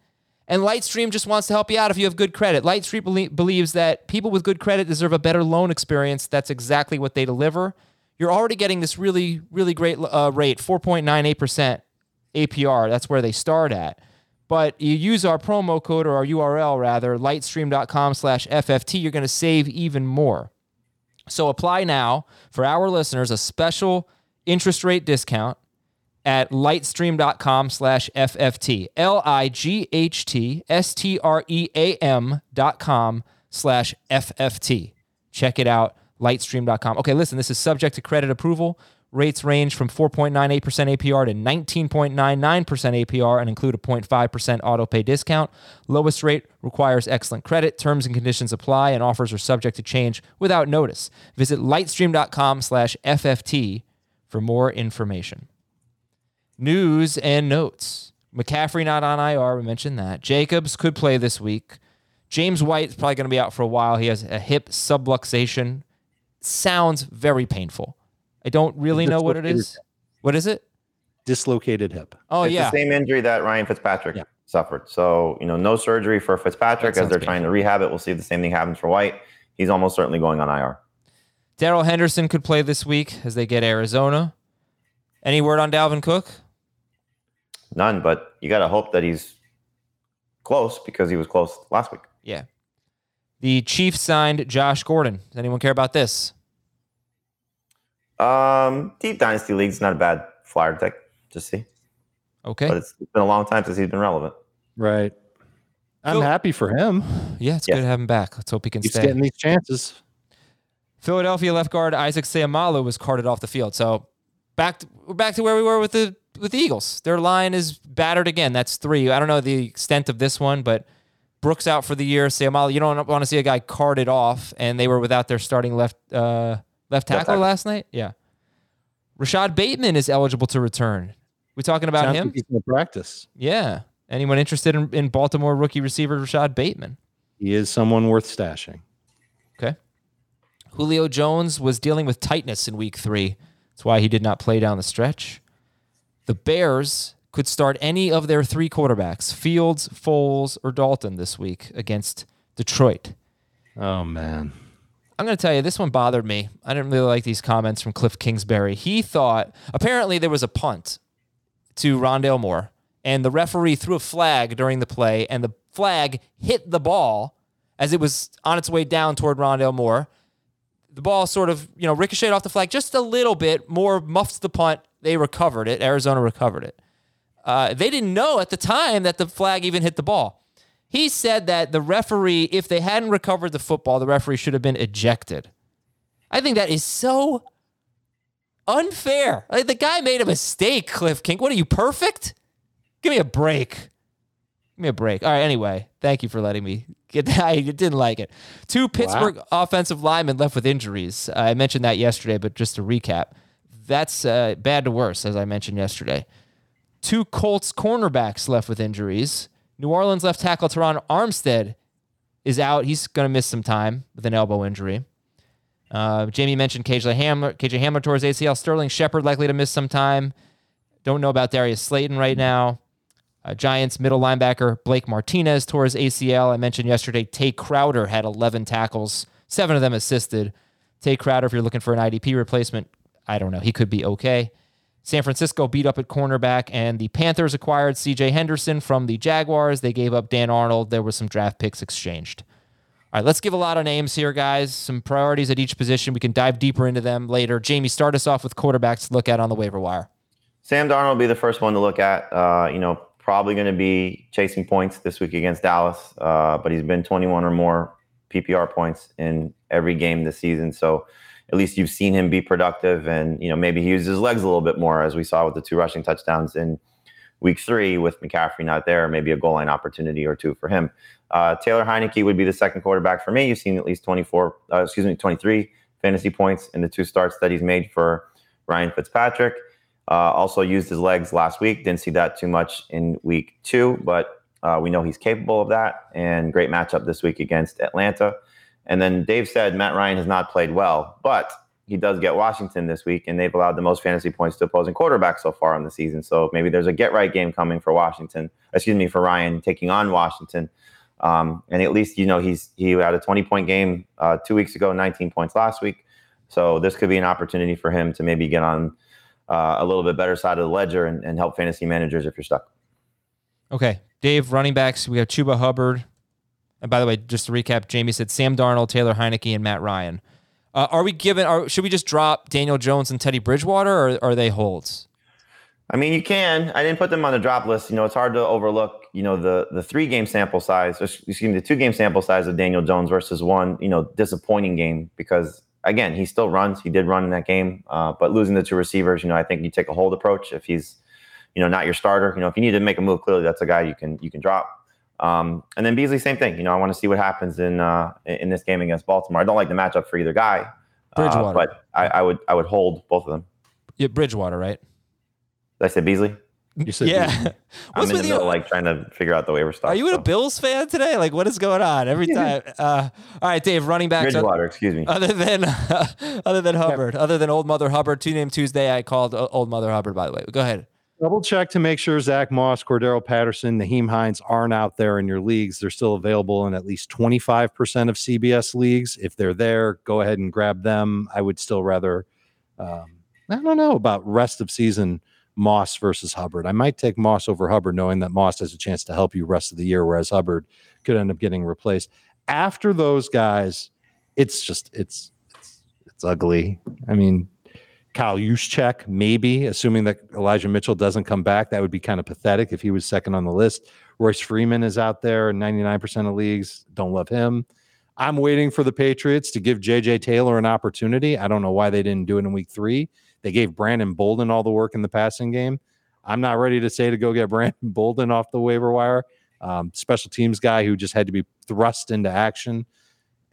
And Lightstream just wants to help you out if you have good credit. Lightstream belie- believes that people with good credit deserve a better loan experience. That's exactly what they deliver. You're already getting this really, really great uh, rate, four point nine eight percent A P R. That's where they start at. But you use our promo code or our U R L, rather, lightstream.com slash FFT, you're going to save even more. So apply now for our listeners a special interest rate discount at lightstream.com slash FFT, L-I-G-H-T-S-T-R-E-A-M dot com slash F F T. Check it out, lightstream dot com. Okay, listen, this is subject to credit approval. Rates range from four point nine eight percent A P R to nineteen point nine nine percent A P R and include a zero point five percent auto pay discount. Lowest rate requires excellent credit. Terms and conditions apply, and offers are subject to change without notice. Visit lightstream.com slash FFT for more information. News and notes. McCaffrey not on I R. We mentioned that. Jacobs could play this week. James White is probably going to be out for a while. He has a hip subluxation. Sounds very painful. I don't really know what it is. What is it? Dislocated hip. Oh, it's yeah. It's the same injury that Ryan Fitzpatrick yeah. suffered. So, you know, no surgery for Fitzpatrick as they're painful. Trying to rehab it. We'll see if the same thing happens for White. He's almost certainly going on I R. Darrell Henderson could play this week as they get Arizona. Any word on Dalvin Cook? None, but you got to hope that he's close because he was close last week. Yeah. The Chiefs signed Josh Gordon. Does anyone care about this? Um, Deep Dynasty League's not a bad flyer to take. Just see. Okay. But it's, it's been a long time since he's been relevant. Right. I'm cool. happy for him. Yeah, it's yeah. good to have him back. Let's hope he can Keeps stay. He's getting these chances. Philadelphia left guard Isaac Seumalo was carted off the field. So back to, we're back to where we were with the with the Eagles. Their line is battered again. That's three. I don't know the extent of this one, but Brooks out for the year. Seumalo, you don't want to see a guy carted off, and they were without their starting left uh, left tackle, tackle last night. Yeah, Rashad Bateman is eligible to return. We talking about Sounds him? Like he's in practice. Yeah. Anyone interested in, in Baltimore rookie receiver Rashad Bateman? He is someone worth stashing. Okay. Julio Jones was dealing with tightness in week three. That's why he did not play down the stretch. The Bears could start any of their three quarterbacks, Fields, Foles, or Dalton this week against Detroit. Oh, man. I'm going to tell you, this one bothered me. I didn't really like these comments from Cliff Kingsbury. He thought, apparently there was a punt to Rondale Moore, and the referee threw a flag during the play, and the flag hit the ball, as it was on its way down toward Rondale Moore. The ball sort of, you know, ricocheted off the flag just a little bit. Moore muffs the punt. They recovered it. Arizona recovered it. Uh, they didn't know at the time that the flag even hit the ball. He said that the referee, if they hadn't recovered the football, the referee should have been ejected. I think that is so unfair. Like, the guy made a mistake, Cliff King. What are you, perfect? Give me a break. Give me a break. All right, anyway, thank you for letting me get that. I didn't like it. Two Pittsburgh wow. offensive linemen left with injuries. I mentioned that yesterday, but just to recap, that's uh, bad to worse, as I mentioned yesterday. Two Colts cornerbacks left with injuries. New Orleans left tackle Teron Armstead is out. He's going to miss some time with an elbow injury. Uh, Jamie mentioned K J Hamler, K J Hamler towards A C L. Sterling Shepard likely to miss some time. Don't know about Darius Slayton right now. Uh, Giants middle linebacker Blake Martinez towards A C L. I mentioned yesterday Tay Crowder had eleven tackles, seven of them assisted. Tay Crowder, if you're looking for an I D P replacement, I don't know. He could be okay. San Francisco beat up at cornerback, and the Panthers acquired C J Henderson from the Jaguars. They gave up Dan Arnold. There were some draft picks exchanged. All right, let's give a lot of names here, guys. Some priorities at each position. We can dive deeper into them later. Jamie, start us off with quarterbacks to look at on the waiver wire. Sam Darnold will be the first one to look at. Uh, you know, probably going to be chasing points this week against Dallas, uh, but he's been twenty-one or more P P R points in every game this season. So at least you've seen him be productive, and you know maybe he uses his legs a little bit more, as we saw with the two rushing touchdowns in week three with McCaffrey not there, maybe a goal line opportunity or two for him. Uh, Taylor Heineke would be the second quarterback for me. You've seen at least twenty-four, uh, excuse me, twenty-three fantasy points in the two starts that he's made for Ryan Fitzpatrick. Uh, also used his legs last week. Didn't see that too much in week two, but uh, we know he's capable of that, and great matchup this week against Atlanta. And then Dave said Matt Ryan has not played well, but he does get Washington this week, and they've allowed the most fantasy points to opposing quarterbacks so far on the season. So maybe there's a get-right game coming for Washington, excuse me, for Ryan taking on Washington. Um, and at least, you know, he's he had a twenty-point game uh, two weeks ago, nineteen points last week. So this could be an opportunity for him to maybe get on uh, a little bit better side of the ledger and, and help fantasy managers if you're stuck. Okay, Dave, running backs, we have Chuba Hubbard. And by the way, just to recap, Jamie said Sam Darnold, Taylor Heineke, and Matt Ryan. Uh, are we given? Are, should we just drop Daniel Jones and Teddy Bridgewater, or are they holds? I mean, you can. I didn't put them on the drop list. You know, it's hard to overlook, you know, the the three game sample size, or excuse me, the two game sample size of Daniel Jones versus one, you know, disappointing game, because again, he still runs. He did run in that game, uh, but losing the two receivers, you know, I think you take a hold approach if he's, you know, not your starter. You know, if you need to make a move, clearly that's a guy you can you can drop. Um, and then Beasley, same thing. You know, I want to see what happens in uh, in this game against Baltimore. I don't like the matchup for either guy, uh, but I, I would I would hold both of them. Yeah, Bridgewater, right? Did I say Beasley? You said yeah. Beasley. I'm What's in with the middle, you? Like trying to figure out the waiver stuff. Are you so. a Bills fan today? Like, what is going on every time? Uh, all right, Dave, running backs. Bridgewater, other, excuse me. Other than uh, other than Hubbard, yeah. other than Old Mother Hubbard. Two Name Tuesday. I called Old Mother Hubbard. By the way, go ahead. Double check to make sure Zach Moss, Cordero Patterson, Naheem Hines aren't out there in your leagues. They're still available in at least twenty-five percent of C B S leagues. If they're there, go ahead and grab them. I would still rather, um, I don't know about rest of season Moss versus Hubbard. I might take Moss over Hubbard, knowing that Moss has a chance to help you rest of the year, whereas Hubbard could end up getting replaced. After those guys, it's just, it's, it's, it's ugly. I mean, Kyle Juszczyk, maybe, assuming that Elijah Mitchell doesn't come back. That would be kind of pathetic if he was second on the list. Royce Freeman is out there in ninety-nine percent of leagues. Don't love him. I'm waiting for the Patriots to give J J Taylor an opportunity. I don't know why they didn't do it in week three. They gave Brandon Bolden all the work in the passing game. I'm not ready to say to go get Brandon Bolden off the waiver wire. Um, special teams guy who just had to be thrust into action.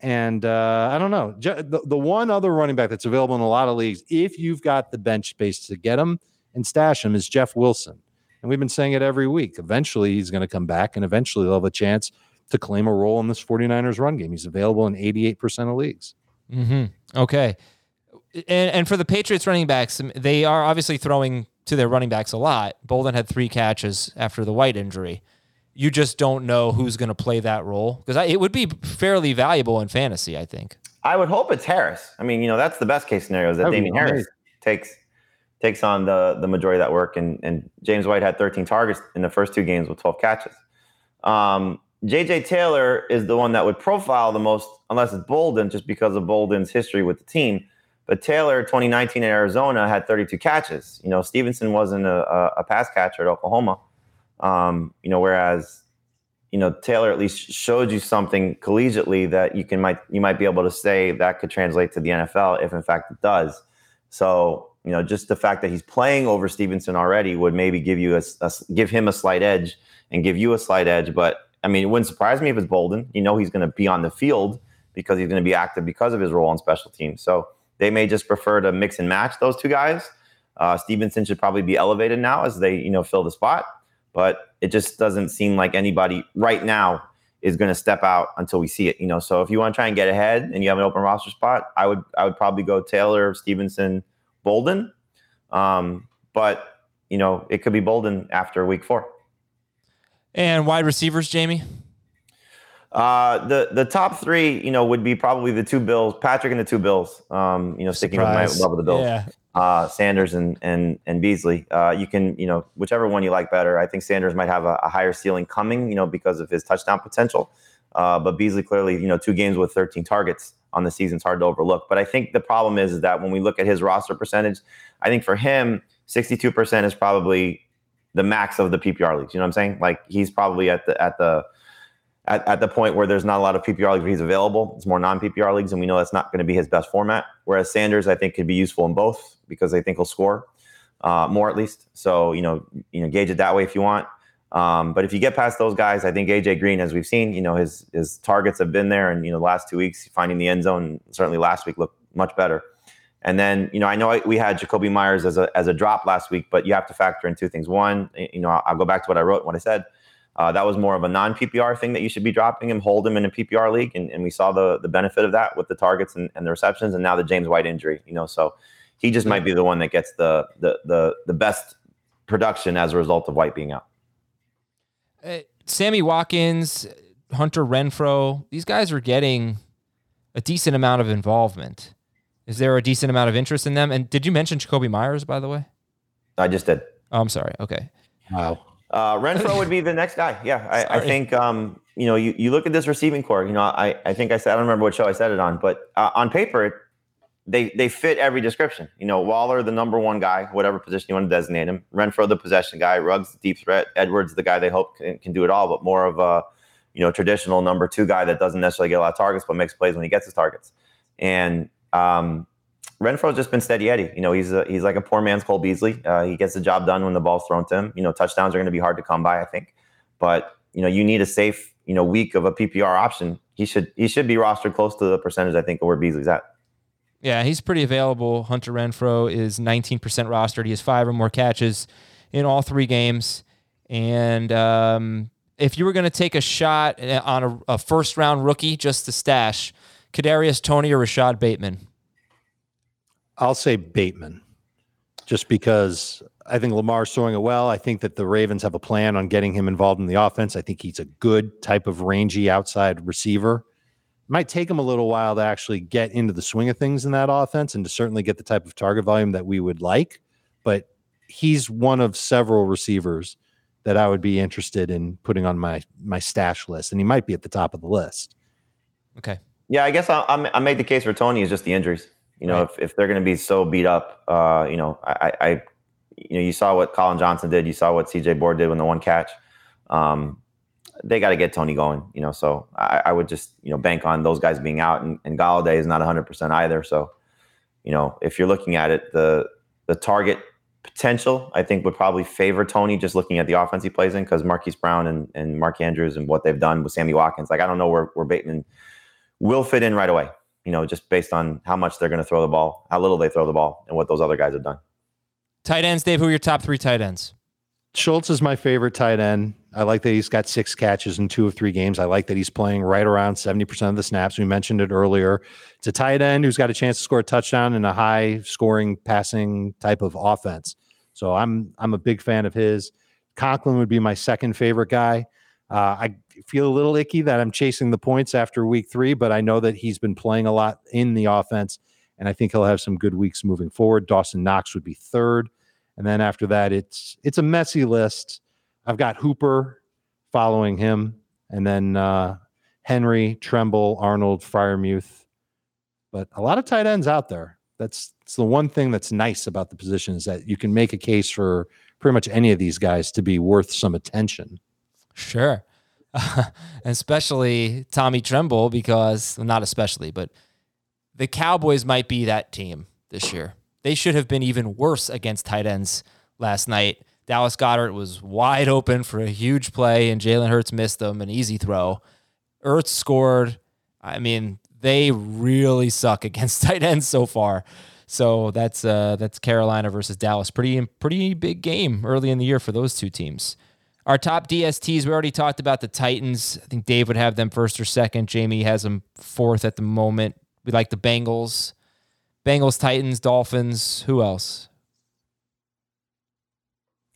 And uh, I don't know. The, the one other running back that's available in a lot of leagues, if you've got the bench space to get him and stash him, is Jeff Wilson. And we've been saying it every week. Eventually, he's going to come back, and eventually they'll have a chance to claim a role in this 49ers run game. He's available in eighty-eight percent of leagues. Mm-hmm. Okay. And, and for the Patriots running backs, they are obviously throwing to their running backs a lot. Bolden had three catches after the White injury. You just don't know who's going to play that role, because it would be fairly valuable in fantasy, I think. I would hope it's Harris. I mean, you know, that's the best case scenario, is that Damien Harris takes takes on the, the majority of that work. And, and James White had thirteen targets in the first two games with twelve catches. Um, J J Taylor is the one that would profile the most, unless it's Bolden, just because of Bolden's history with the team. But Taylor, twenty nineteen in Arizona, had thirty-two catches. You know, Stevenson wasn't a, a, a pass catcher at Oklahoma. Um, you know, whereas, you know, Taylor at least showed you something collegiately that you can might you might be able to say that could translate to the N F L if, in fact, it does. So, you know, just the fact that he's playing over Stevenson already would maybe give you a, a give him a slight edge and give you a slight edge. But I mean, it wouldn't surprise me if it's Bolden. You know, he's going to be on the field because he's going to be active because of his role on special teams. So they may just prefer to mix and match those two guys. Uh, Stevenson should probably be elevated now as they, you know, fill the spot. But it just doesn't seem like anybody right now is going to step out until we see it. You know, so if you want to try and get ahead and you have an open roster spot, I would I would probably go Taylor, Stevenson, Bolden. Um, but, you know, it could be Bolden after week four. And wide receivers, Jamie? Uh, the the top three, you know, would be probably the two Bills, Patrick and the two Bills, um, you know, sticking Surprise. with my love of the Bills. Yeah. Uh, Sanders and and and Beasley. Uh, you can, you know, whichever one you like better. I think Sanders might have a, a higher ceiling coming, you know, because of his touchdown potential. Uh, but Beasley clearly, you know, two games with thirteen targets on the season is hard to overlook. But I think the problem is, is that when we look at his roster percentage, I think for him, sixty-two percent is probably the max of the P P R leagues. You know what I'm saying? Like he's probably at the at the At, at the point where there's not a lot of P P R leagues where he's available. It's more non-P P R leagues, and we know that's not going to be his best format. Whereas Sanders, I think, could be useful in both because I think he'll score uh, more at least. So, you know, you know, gauge it that way if you want. Um, but if you get past those guys, I think A J. Green, as we've seen, you know, his his targets have been there. And, you know, the last two weeks, finding the end zone, certainly last week looked much better. And then, you know, I know I, we had Jakobi Meyers as a, as a drop last week, but you have to factor in two things. One, you know, I'll, I'll go back to what I wrote and what I said. Uh, that was more of a non-P P R thing that you should be dropping him, hold him in a P P R league. And, and we saw the the benefit of that with the targets and, and the receptions and now the James White injury, you know, so he just might be the one that gets the the the, the best production as a result of White being out. Uh, Sammy Watkins, Hunter Renfrow, these guys are getting a decent amount of involvement. Is there a decent amount of interest in them? And did you mention Jakobi Meyers, by the way? I just did. Oh, I'm sorry. Okay. Wow. Uh, Renfrow would be the next guy. Yeah, I, I think, um, you know, you, you look at this receiving core, you know, I, I think I said, I don't remember what show I said it on, but uh, on paper, it, they they fit every description. You know, Waller, the number one guy, whatever position you want to designate him. Renfrow, the possession guy. Ruggs, the deep threat. Edwards, the guy they hope can, can do it all, but more of a, you know, traditional number two guy that doesn't necessarily get a lot of targets, but makes plays when he gets his targets. And um, Renfrow's just been steady Eddie. You know, he's a, he's like a poor man's Cole Beasley. Uh, he gets the job done when the ball's thrown to him. You know, touchdowns are going to be hard to come by, I think. But, you know, you need a safe, you know, week of a P P R option. He should he should be rostered close to the percentage, I think, of where Beasley's at. Yeah, he's pretty available. Hunter Renfrow is nineteen percent rostered. He has five or more catches in all three games. And um, if you were going to take a shot on a, a first-round rookie, just to stash, Kadarius Toney or Rashad Bateman? I'll say Bateman, just because I think Lamar's throwing it well. I think that the Ravens have a plan on getting him involved in the offense. I think he's a good type of rangy outside receiver. It might take him a little while to actually get into the swing of things in that offense and to certainly get the type of target volume that we would like. But he's one of several receivers that I would be interested in putting on my my stash list, and he might be at the top of the list. Okay. Yeah, I guess I, I made the case for Toney is just the injuries. You know, right. if, if they're going to be so beat up, uh, you know, I, I, you know, you saw what Colin Johnson did. You saw what C J Board did with the one catch. Um, they got to get Toney going, you know, so I, I would just, you know, bank on those guys being out. And, and Galladay is not one hundred percent either. So, you know, if you're looking at it, the the target potential, I think, would probably favor Toney just looking at the offense he plays in because Marquise Brown and, and Mark Andrews and what they've done with Sammy Watkins. Like, I don't know where, where Bateman will fit in right away. You know, just based on how much they're going to throw the ball, how little they throw the ball, and what those other guys have done. Tight ends, Dave, who are your top three tight ends? Schultz is my favorite tight end. I like that he's got six catches in two of three games. I like that he's playing right around seventy percent of the snaps. We mentioned it earlier. It's a tight end who's got a chance to score a touchdown in a high-scoring, passing type of offense. So I'm I'm a big fan of his. Conklin would be my second favorite guy. Uh, I feel a little icky that I'm chasing the points after week three, but I know that he's been playing a lot in the offense, and I think he'll have some good weeks moving forward. Dawson Knox would be third. And then after that, it's it's a messy list. I've got Hooper following him, And then uh, Henry, Tremble, Arnold, Freiermuth. But a lot of tight ends out there. That's, that's the one thing that's nice about the position is that you can make a case for pretty much any of these guys to be worth some attention. Sure. Uh, especially Tommy Tremble, because, well, not especially, but the Cowboys might be that team this year. They should have been even worse against tight ends last night. Dallas Goedert was wide open for a huge play, and Jalen Hurts missed them, an easy throw. Ertz scored. I mean, they really suck against tight ends so far. So that's uh, that's Carolina versus Dallas. Pretty pretty big game early in the year for those two teams. Our top D S Ts, we already talked about the Titans. I think Dave would have them first or second. Jamie has them fourth at the moment. We like the Bengals. Bengals, Titans, Dolphins. Who else?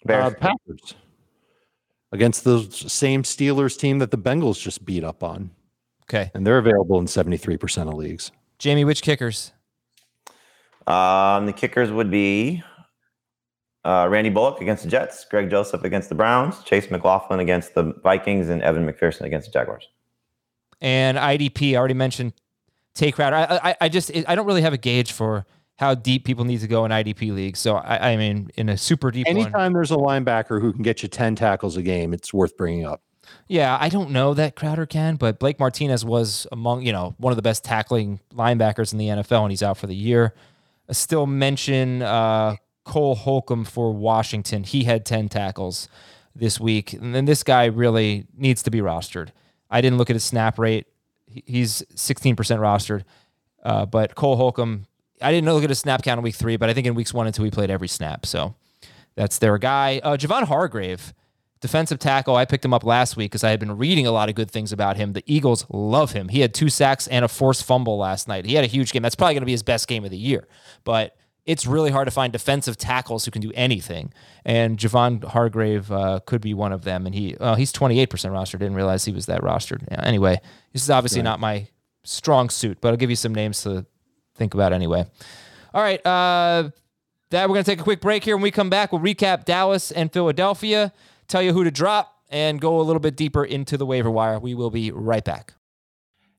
Uh, Packers against the same Steelers team that the Bengals just beat up on. Okay. And they're available in seventy-three percent of leagues. Jamie, which kickers? Um, the kickers would be uh, Randy Bullock against the Jets, Greg Joseph against the Browns, Chase McLaughlin against the Vikings, and Evan McPherson against the Jaguars. And I D P, I already mentioned Tay Crowder. I, I, I just, I don't really have a gauge for how deep people need to go in I D P leagues. So, I, I mean, in a super deep Anytime one. There's a linebacker who can get you ten tackles a game, it's worth bringing up. Yeah, I don't know that Crowder can, but Blake Martinez was among, you know, one of the best tackling linebackers in the N F L, and he's out for the year. I still mention uh, Cole Holcomb for Washington. He had ten tackles this week, and then this guy really needs to be rostered. I didn't look at his snap rate. He's sixteen percent rostered, uh, but Cole Holcomb, I didn't look at his snap count in week three, but I think in weeks one and two, he played every snap. So that's their guy. Uh, Javon Hargrave, defensive tackle. I picked him up last week because I had been reading a lot of good things about him. The Eagles love him. He had two sacks and a forced fumble last night. He had a huge game. That's probably going to be his best game of the year. But it's really hard to find defensive tackles who can do anything. And Javon Hargrave uh, could be one of them. And he uh, he's twenty-eight percent rostered. Didn't realize he was that rostered. Yeah, anyway, this is obviously not my strong suit, but I'll give you some names to think about anyway. All right. Uh, that we're going to take a quick break here. When we come back, we'll recap Dallas and Philadelphia, tell you who to drop, and go a little bit deeper into the waiver wire. We will be right back.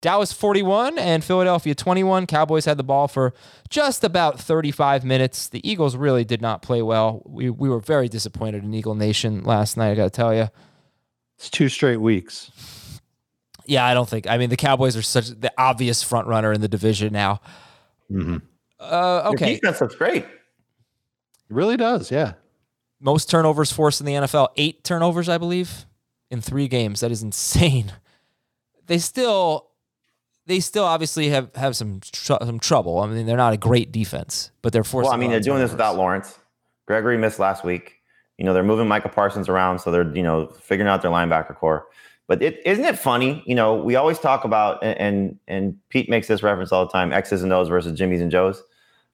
Dallas forty-one and Philadelphia twenty-one. Cowboys had the ball for just about thirty-five minutes. The Eagles really did not play well. We we were very disappointed in Eagle Nation last night, I got to tell you. It's two straight weeks. Yeah, I don't think. I mean, the Cowboys are such the obvious front runner in the division now. Mm-hmm. Uh, okay. The defense looks great. It really does, yeah. Most turnovers forced in the N F L. Eight turnovers, I believe, in three games. That is insane. They still they still obviously have, have some tr- some trouble. I mean, they're not a great defense, but they're forcing. Well, I mean, they're doing turnovers. This without Lawrence. Gregory missed last week. You know, they're moving Michael Parsons around, so they're, you know, figuring out their linebacker core. But it, isn't it funny? You know, we always talk about, and, and and Pete makes this reference all the time, X's and O's versus Jimmy's and Joe's.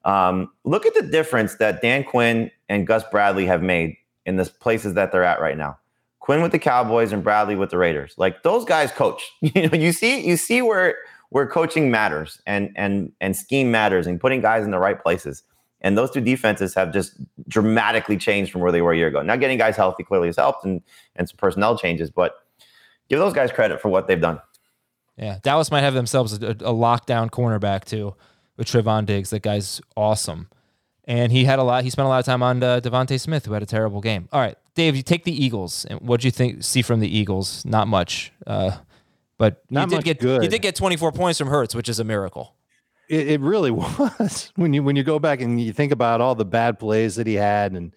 Um, look at the difference that Dan Quinn and Gus Bradley have made in the places that they're at right now. Quinn with the Cowboys and Bradley with the Raiders. Like, those guys coach. You know, you see, you see where where coaching matters and and and scheme matters and putting guys in the right places. And those two defenses have just dramatically changed from where they were a year ago. Now, getting guys healthy clearly has helped, and and some personnel changes, but give those guys credit for what they've done. Yeah, Dallas might have themselves a, a lockdown cornerback too. With Trevon Diggs, that guy's awesome, and he had a lot. He spent a lot of time on uh, Devontae Smith, who had a terrible game. All right, Dave, you take the Eagles, and what do you think? See from the Eagles, not much. Uh, But not you did much get, good. You did get twenty-four points from Hurts, which is a miracle. It, it really was. When you when you go back and you think about all the bad plays that he had, and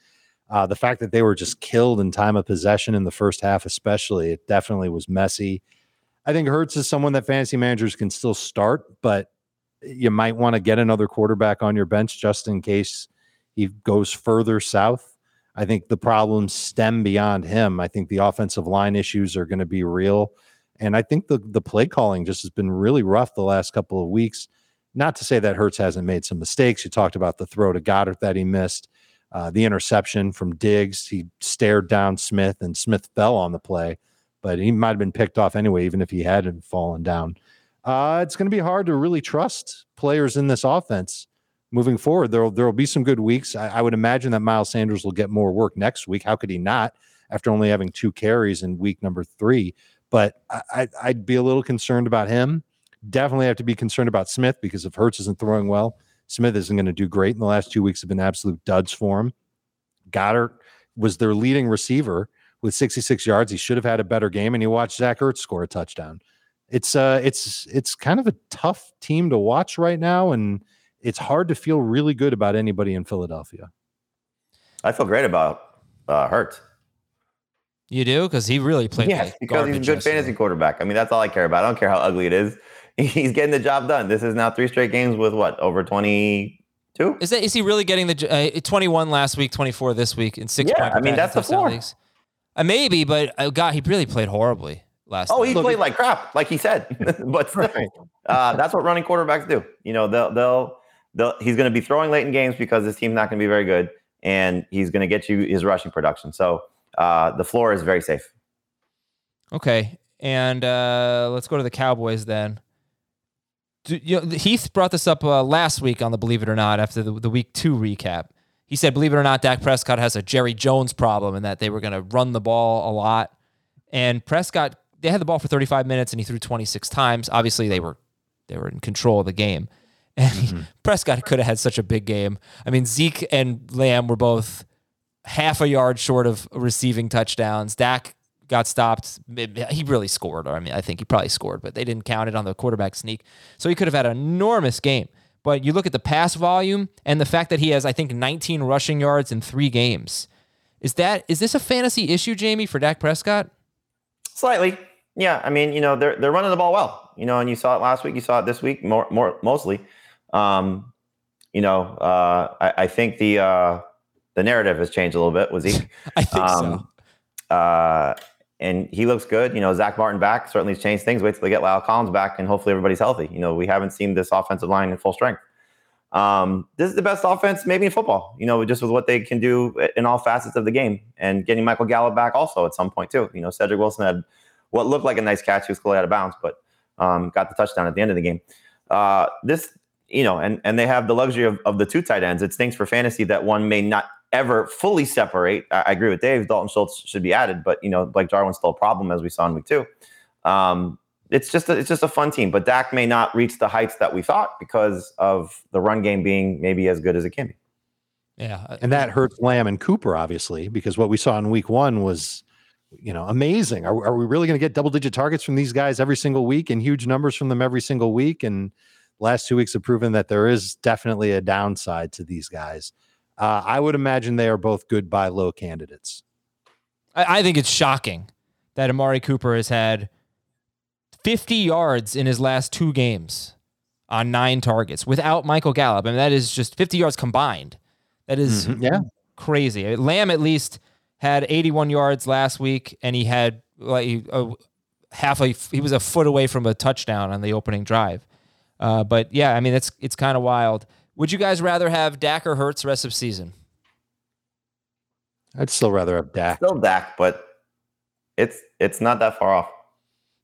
uh, the fact that they were just killed in time of possession in the first half especially, it definitely was messy. I think Hurts is someone that fantasy managers can still start, but you might want to get another quarterback on your bench just in case he goes further south. I think the problems stem beyond him. I think the offensive line issues are going to be real. And I think the the play calling just has been really rough the last couple of weeks. Not to say that Hurts hasn't made some mistakes. You talked about the throw to Goddard that he missed, uh, the interception from Diggs. He stared down Smith, and Smith fell on the play. But he might have been picked off anyway, even if he hadn't fallen down. Uh, it's going to be hard to really trust players in this offense moving forward. There will be some good weeks. I, I would imagine that Miles Sanders will get more work next week. How could he not after only having two carries in week number three? But I, I'd be a little concerned about him. Definitely have to be concerned about Smith, because if Hurts isn't throwing well, Smith isn't going to do great. And the last two weeks have been absolute duds for him. Goddard was their leading receiver with sixty-six yards. He should have had a better game, and you watched Zach Ertz score a touchdown. It's uh, it's it's kind of a tough team to watch right now, and it's hard to feel really good about anybody in Philadelphia. I feel great about uh, Hurts. You do? Because he really played. Yeah, like because he's a good fantasy year. Quarterback. I mean, that's all I care about. I don't care how ugly it is. He's getting the job done. This is now three straight games with what, over twenty-two? Is that is he really getting the uh, twenty-one last week, twenty-four this week, and six? Yeah, I mean that's the floor. Uh, maybe, but uh, God, he really played horribly. Last oh, night. he Look, played like crap, like he said. But still, uh, that's what running quarterbacks do. You know, they'll they'll, they'll he's going to be throwing late in games because his team's not going to be very good, and he's going to get you his rushing production. So uh, the floor is very safe. Okay, and uh, let's go to the Cowboys then. Do, you know, Heath brought this up uh, last week on the Believe It or Not after the, the week two recap. He said, believe it or not, Dak Prescott has a Jerry Jones problem, and that they were going to run the ball a lot, and Prescott. They had the ball for thirty-five minutes and he threw twenty-six times. Obviously, they were they were in control of the game. And mm-hmm. Prescott could have had such a big game. I mean, Zeke and Lamb were both half a yard short of receiving touchdowns. Dak got stopped. He really scored. Or I mean, I think he probably scored, but they didn't count it on the quarterback sneak. So he could have had an enormous game. But you look at the pass volume and the fact that he has, I think, nineteen rushing yards in three games. Is that is this a fantasy issue, Jamie, for Dak Prescott? Slightly. Yeah, I mean, you know, they're they're running the ball well, you know, and you saw it last week, you saw it this week, more more mostly. Um, you know, uh, I, I think the uh, the narrative has changed a little bit with Zeke. I think um, so. Uh, and he looks good. You know, Zach Martin back certainly has changed things. Wait till they get Lyle Collins back, and hopefully everybody's healthy. You know, we haven't seen this offensive line in full strength. Um, this is the best offense maybe in football, you know, just with what they can do in all facets of the game, and getting Michael Gallup back also at some point too. You know, Cedric Wilson had what looked like a nice catch. He was clearly out of bounds, but um, got the touchdown at the end of the game. Uh, this, you know, and, and they have the luxury of, of the two tight ends. It stinks for fantasy that one may not ever fully separate. I, I agree with Dave. Dalton Schultz should be added, but, you know, Blake Jarwin's still a problem, as we saw in week two. Um, it's just a, it's just a fun team, but Dak may not reach the heights that we thought because of the run game being maybe as good as it can be. Yeah. And that hurts Lamb and Cooper, obviously, because what we saw in week one was, you know, amazing. Are, are we really going to get double-digit targets from these guys every single week and huge numbers from them every single week? And last two weeks have proven that there is definitely a downside to these guys. Uh, I would imagine they are both good buy low candidates. I, I think it's shocking that Amari Cooper has had fifty yards in his last two games on nine targets without Michael Gallup. I mean, that is just fifty yards combined. That is mm-hmm. yeah. crazy. Lamb at least had eighty-one yards last week, and he had like a, half a, he was a foot away from a touchdown on the opening drive. Uh, but yeah, I mean, that's, it's kind of wild. Would you guys rather have Dak or Hurts rest of season? I'd still rather have Dak. Still Dak, but it's, it's not that far off.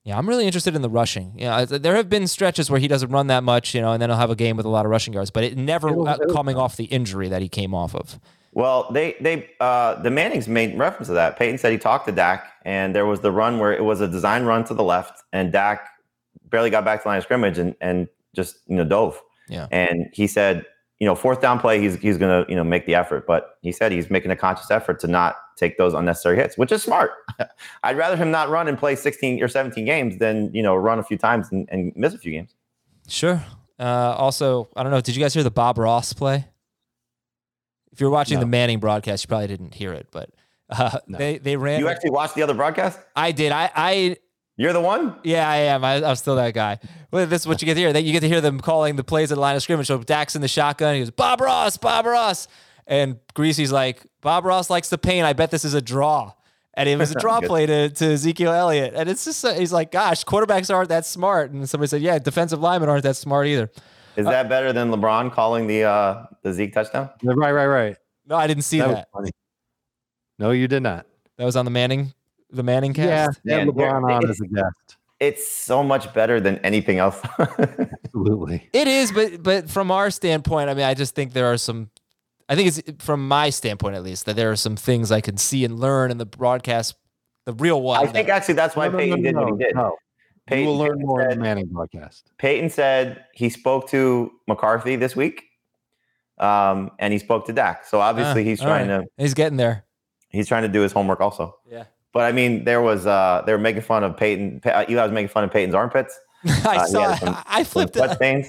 Yeah. I'm really interested in the rushing. Yeah. You know, there have been stretches where he doesn't run that much, you know, and then he'll have a game with a lot of rushing yards, but it never it'll, it'll, coming off the injury that he came off of. Well, they they uh, the Mannings made reference to that. Peyton said he talked to Dak, and there was the run where it was a design run to the left, and Dak barely got back to the line of scrimmage and and just you know dove. Yeah. And he said you know, fourth down play, he's he's going to, you know, make the effort. But he said he's making a conscious effort to not take those unnecessary hits, which is smart. I'd rather him not run and play sixteen or seventeen games than, you know, run a few times and, and miss a few games. Sure. Uh, also, I don't know, did you guys hear the Bob Ross play? If you're watching no. the Manning broadcast, you probably didn't hear it, but uh, no. they, they ran. You with, actually watched the other broadcast? I did. I, I You're the one? Yeah, I am. I, I'm still that guy. Well, this is what you get to hear. You get to hear them calling the plays at the line of scrimmage. So Dak's in the shotgun. He goes, Bob Ross, Bob Ross. And Greasy's like, Bob Ross likes the pain. I bet this is a draw. And it was a draw play to, to Ezekiel Elliott. And it's just, he's like, gosh, quarterbacks aren't that smart. And somebody said, yeah, defensive linemen aren't that smart either. Is uh, that better than LeBron calling the uh, the Zeke touchdown? Right, right, right. No, I didn't see that. that. Funny. No, you did not. That was on the Manning, the Manning cast? Yeah, and LeBron on as a guest. It's so much better than anything else. Absolutely. It is, but but from our standpoint, I mean, I just think there are some, I think it's from my standpoint, at least, that there are some things I could see and learn in the broadcast, the real one. I that, think actually that's why no, no, Peyton no, no, did what he did. No. Peyton, you will learn more in the Manning podcast. Peyton said he spoke to McCarthy this week, um, and he spoke to Dak. So obviously ah, he's trying right. to. He's getting there. He's trying to do his homework also. Yeah. But I mean, there was uh, they were making fun of Peyton. Eli was making fun of Peyton's armpits. I uh, saw. Some, I flipped. It.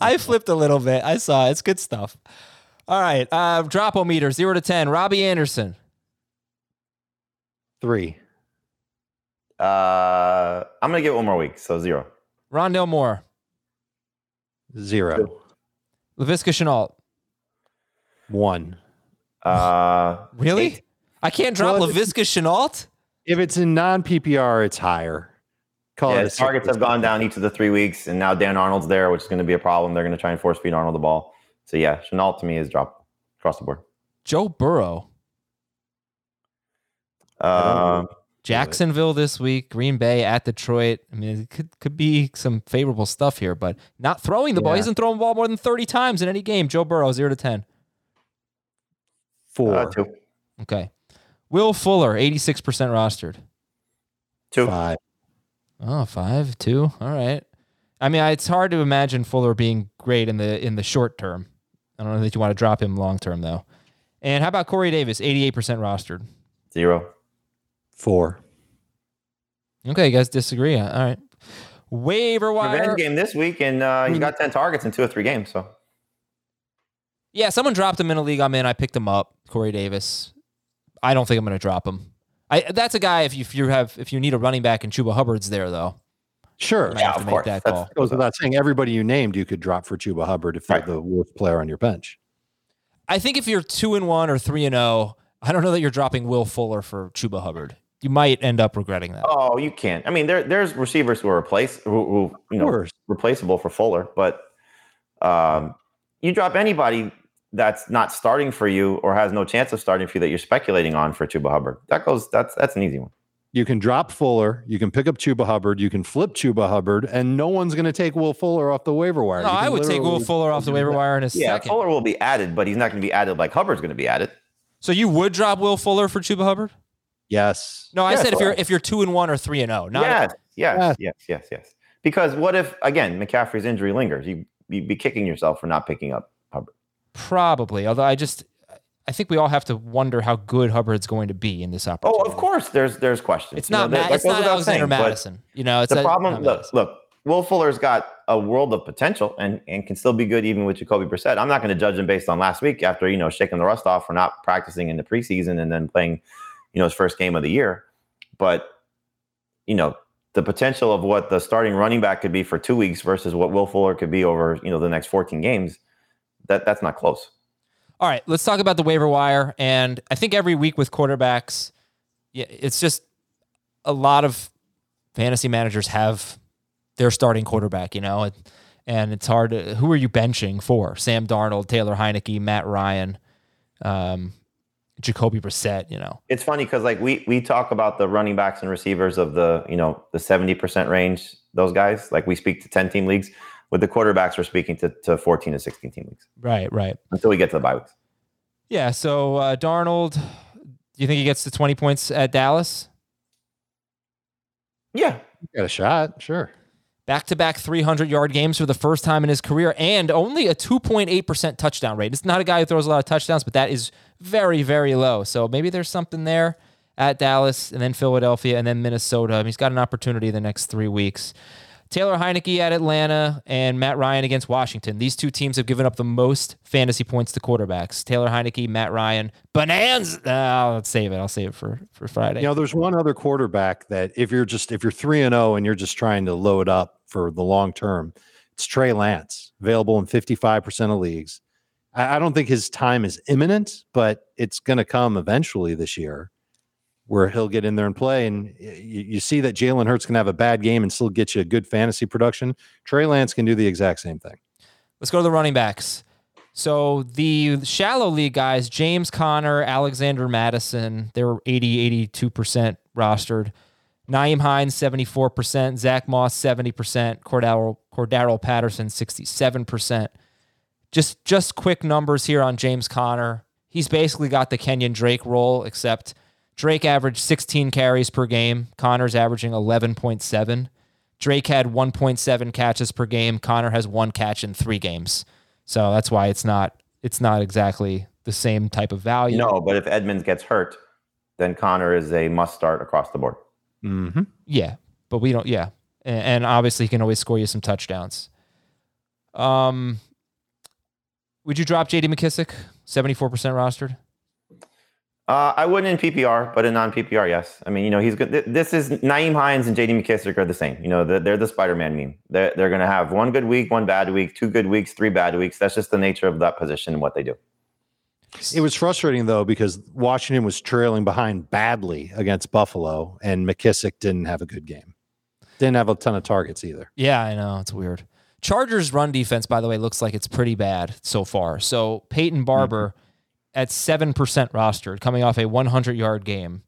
I flipped a little bit. I saw. It's good stuff. All right. Uh, Dropometer zero to ten. Robbie Anderson. Three. Uh, I'm going to give it one more week, so zero. Rondale Moore. Zero. Two. LaVisca Chenault. One. Uh, really? Eight. I can't drop well, LaVisca Chenault? If it's in non-P P R, it's higher. Call yeah, it his targets have gone down each of the three weeks, and now Dan Arnold's there, which is going to be a problem. They're going to try and force feed Arnold the ball. So, yeah, Chenault to me is dropped across the board. Joe Burrow. Um... Uh, Jacksonville this week, Green Bay at Detroit. I mean, it could, could be some favorable stuff here, but not throwing the yeah. ball. He hasn't thrown the ball more than thirty times in any game. Joe Burrow, zero to ten. Four. Uh, two. Okay. Will Fuller, eighty-six percent rostered. Two. Five. Oh, five, two. All right. I mean, it's hard to imagine Fuller being great in the in the short term. I don't know that you want to drop him long term, though. And how about Corey Davis, eighty-eight percent rostered? Zero. Four. Okay, you guys disagree. All right. Waiver wire. Revenge game this week, and uh, he got ten targets in two or three games. So, yeah, someone dropped him in a league I'm in. I picked him up, Corey Davis. I don't think I'm going to drop him. I that's a guy if you, if you have if you need a running back and Chuba Hubbard's there though. Sure, yeah, of course. That call. Goes without saying. Everybody you named, you could drop for Chuba Hubbard if they're right. the worst player on your bench. I think if you're two and one or three and zero, I don't know that you're dropping Will Fuller for Chuba Hubbard. You might end up regretting that. Oh, you can't. I mean, there there's receivers who are replace, who, who you know, replaceable for Fuller, but um, you drop anybody that's not starting for you or has no chance of starting for you that you're speculating on for Chuba Hubbard. That goes. That's that's an easy one. You can drop Fuller. You can pick up Chuba Hubbard. You can flip Chuba Hubbard, and no one's going to take Will Fuller off the waiver wire. No, I would take Will Fuller off the waiver wire in a yeah, second. Yeah, Fuller will be added, but he's not going to be added like Hubbard's going to be added. So you would drop Will Fuller for Chuba Hubbard? Yes. No, I yes, said if you're if you're two and one or three and zero. Not yes, a- yes, yes, yes, yes. Because what if again McCaffrey's injury lingers? You you'd be kicking yourself for not picking up Hubbard. Probably. Although I just I think we all have to wonder how good Hubbard's going to be in this opportunity. Oh, of course, there's there's questions. It's not you know, Ma- it's not Alexander saying, Madison. You know, it's the a, problem. Look, look, Will Fuller's got a world of potential and, and can still be good even with Jacoby Brissett. I'm not going to judge him based on last week after you know shaking the rust off for not practicing in the preseason and then playing. You know, his first game of the year, but you know, the potential of what the starting running back could be for two weeks versus what Will Fuller could be over, you know, the next fourteen games, that that's not close. All right, let's talk about the waiver wire. And I think every week with quarterbacks, yeah, it's just a lot of fantasy managers have their starting quarterback, you know, and it's hard to, who are you benching for? Sam Darnold, Taylor Heineke, Matt Ryan, um, Jacoby Brissett, you know. It's funny because like we we talk about the running backs and receivers of the, you know, the seventy percent range, those guys. Like we speak to ten-team leagues. With the quarterbacks, we're speaking to, to fourteen to sixteen team leagues. Right, right. Until we get to the bye weeks. Yeah, so uh, Darnold, do you think he gets to twenty points at Dallas? Yeah. Got a shot, sure. Back-to-back three hundred-yard games for the first time in his career, and only a two point eight percent touchdown rate. It's not a guy who throws a lot of touchdowns, but that is very, very low. So maybe there's something there at Dallas, and then Philadelphia, and then Minnesota. I mean, he's got an opportunity the next three weeks. Taylor Heineke at Atlanta and Matt Ryan against Washington. These two teams have given up the most fantasy points to quarterbacks. Taylor Heineke, Matt Ryan, bonanza. Oh, let's save it. I'll save it for, for Friday. You know, there's one other quarterback that if you're just if you're three and zero and you're just trying to load up for the long term, it's Trey Lance, available in fifty-five percent of leagues. I, I don't think his time is imminent, but it's going to come eventually this year, where he'll get in there and play. And you, you see that Jalen Hurts can have a bad game and still get you a good fantasy production. Trey Lance can do the exact same thing. Let's go to the running backs. So the shallow league guys, James Conner, Alexander Mattison, they were eighty, eighty-two percent rostered. Nyheim Hines, seventy-four percent. Zach Moss, seventy percent. Cordaro, Cordaro Patterson, sixty-seven percent. Just, just quick numbers here on James Conner. He's basically got the Kenyon Drake role, except Drake averaged sixteen carries per game. Connor's averaging eleven point seven. Drake had one point seven catches per game. Connor has one catch in three games. So that's why it's not it's not exactly the same type of value. No, but if Edmonds gets hurt, then Connor is a must-start across the board. Mm-hmm. Yeah, but we don't, yeah. And, and obviously he can always score you some touchdowns. Um, would you drop J D McKissic, seventy-four percent rostered? Uh, I wouldn't in P P R, but in non-P P R, yes. I mean, you know, he's good. This is Nyheim Hines and J D McKissic are the same. You know, they're, they're the Spider-Man meme. They're, they're going to have one good week, one bad week, two good weeks, three bad weeks. That's just the nature of that position and what they do. It was frustrating, though, because Washington was trailing behind badly against Buffalo, and McKissic didn't have a good game. Didn't have a ton of targets either. Yeah, I know. It's weird. Chargers' run defense, by the way, looks like it's pretty bad so far. So Peyton Barber... Mm-hmm. At seven percent rostered, coming off a hundred-yard game.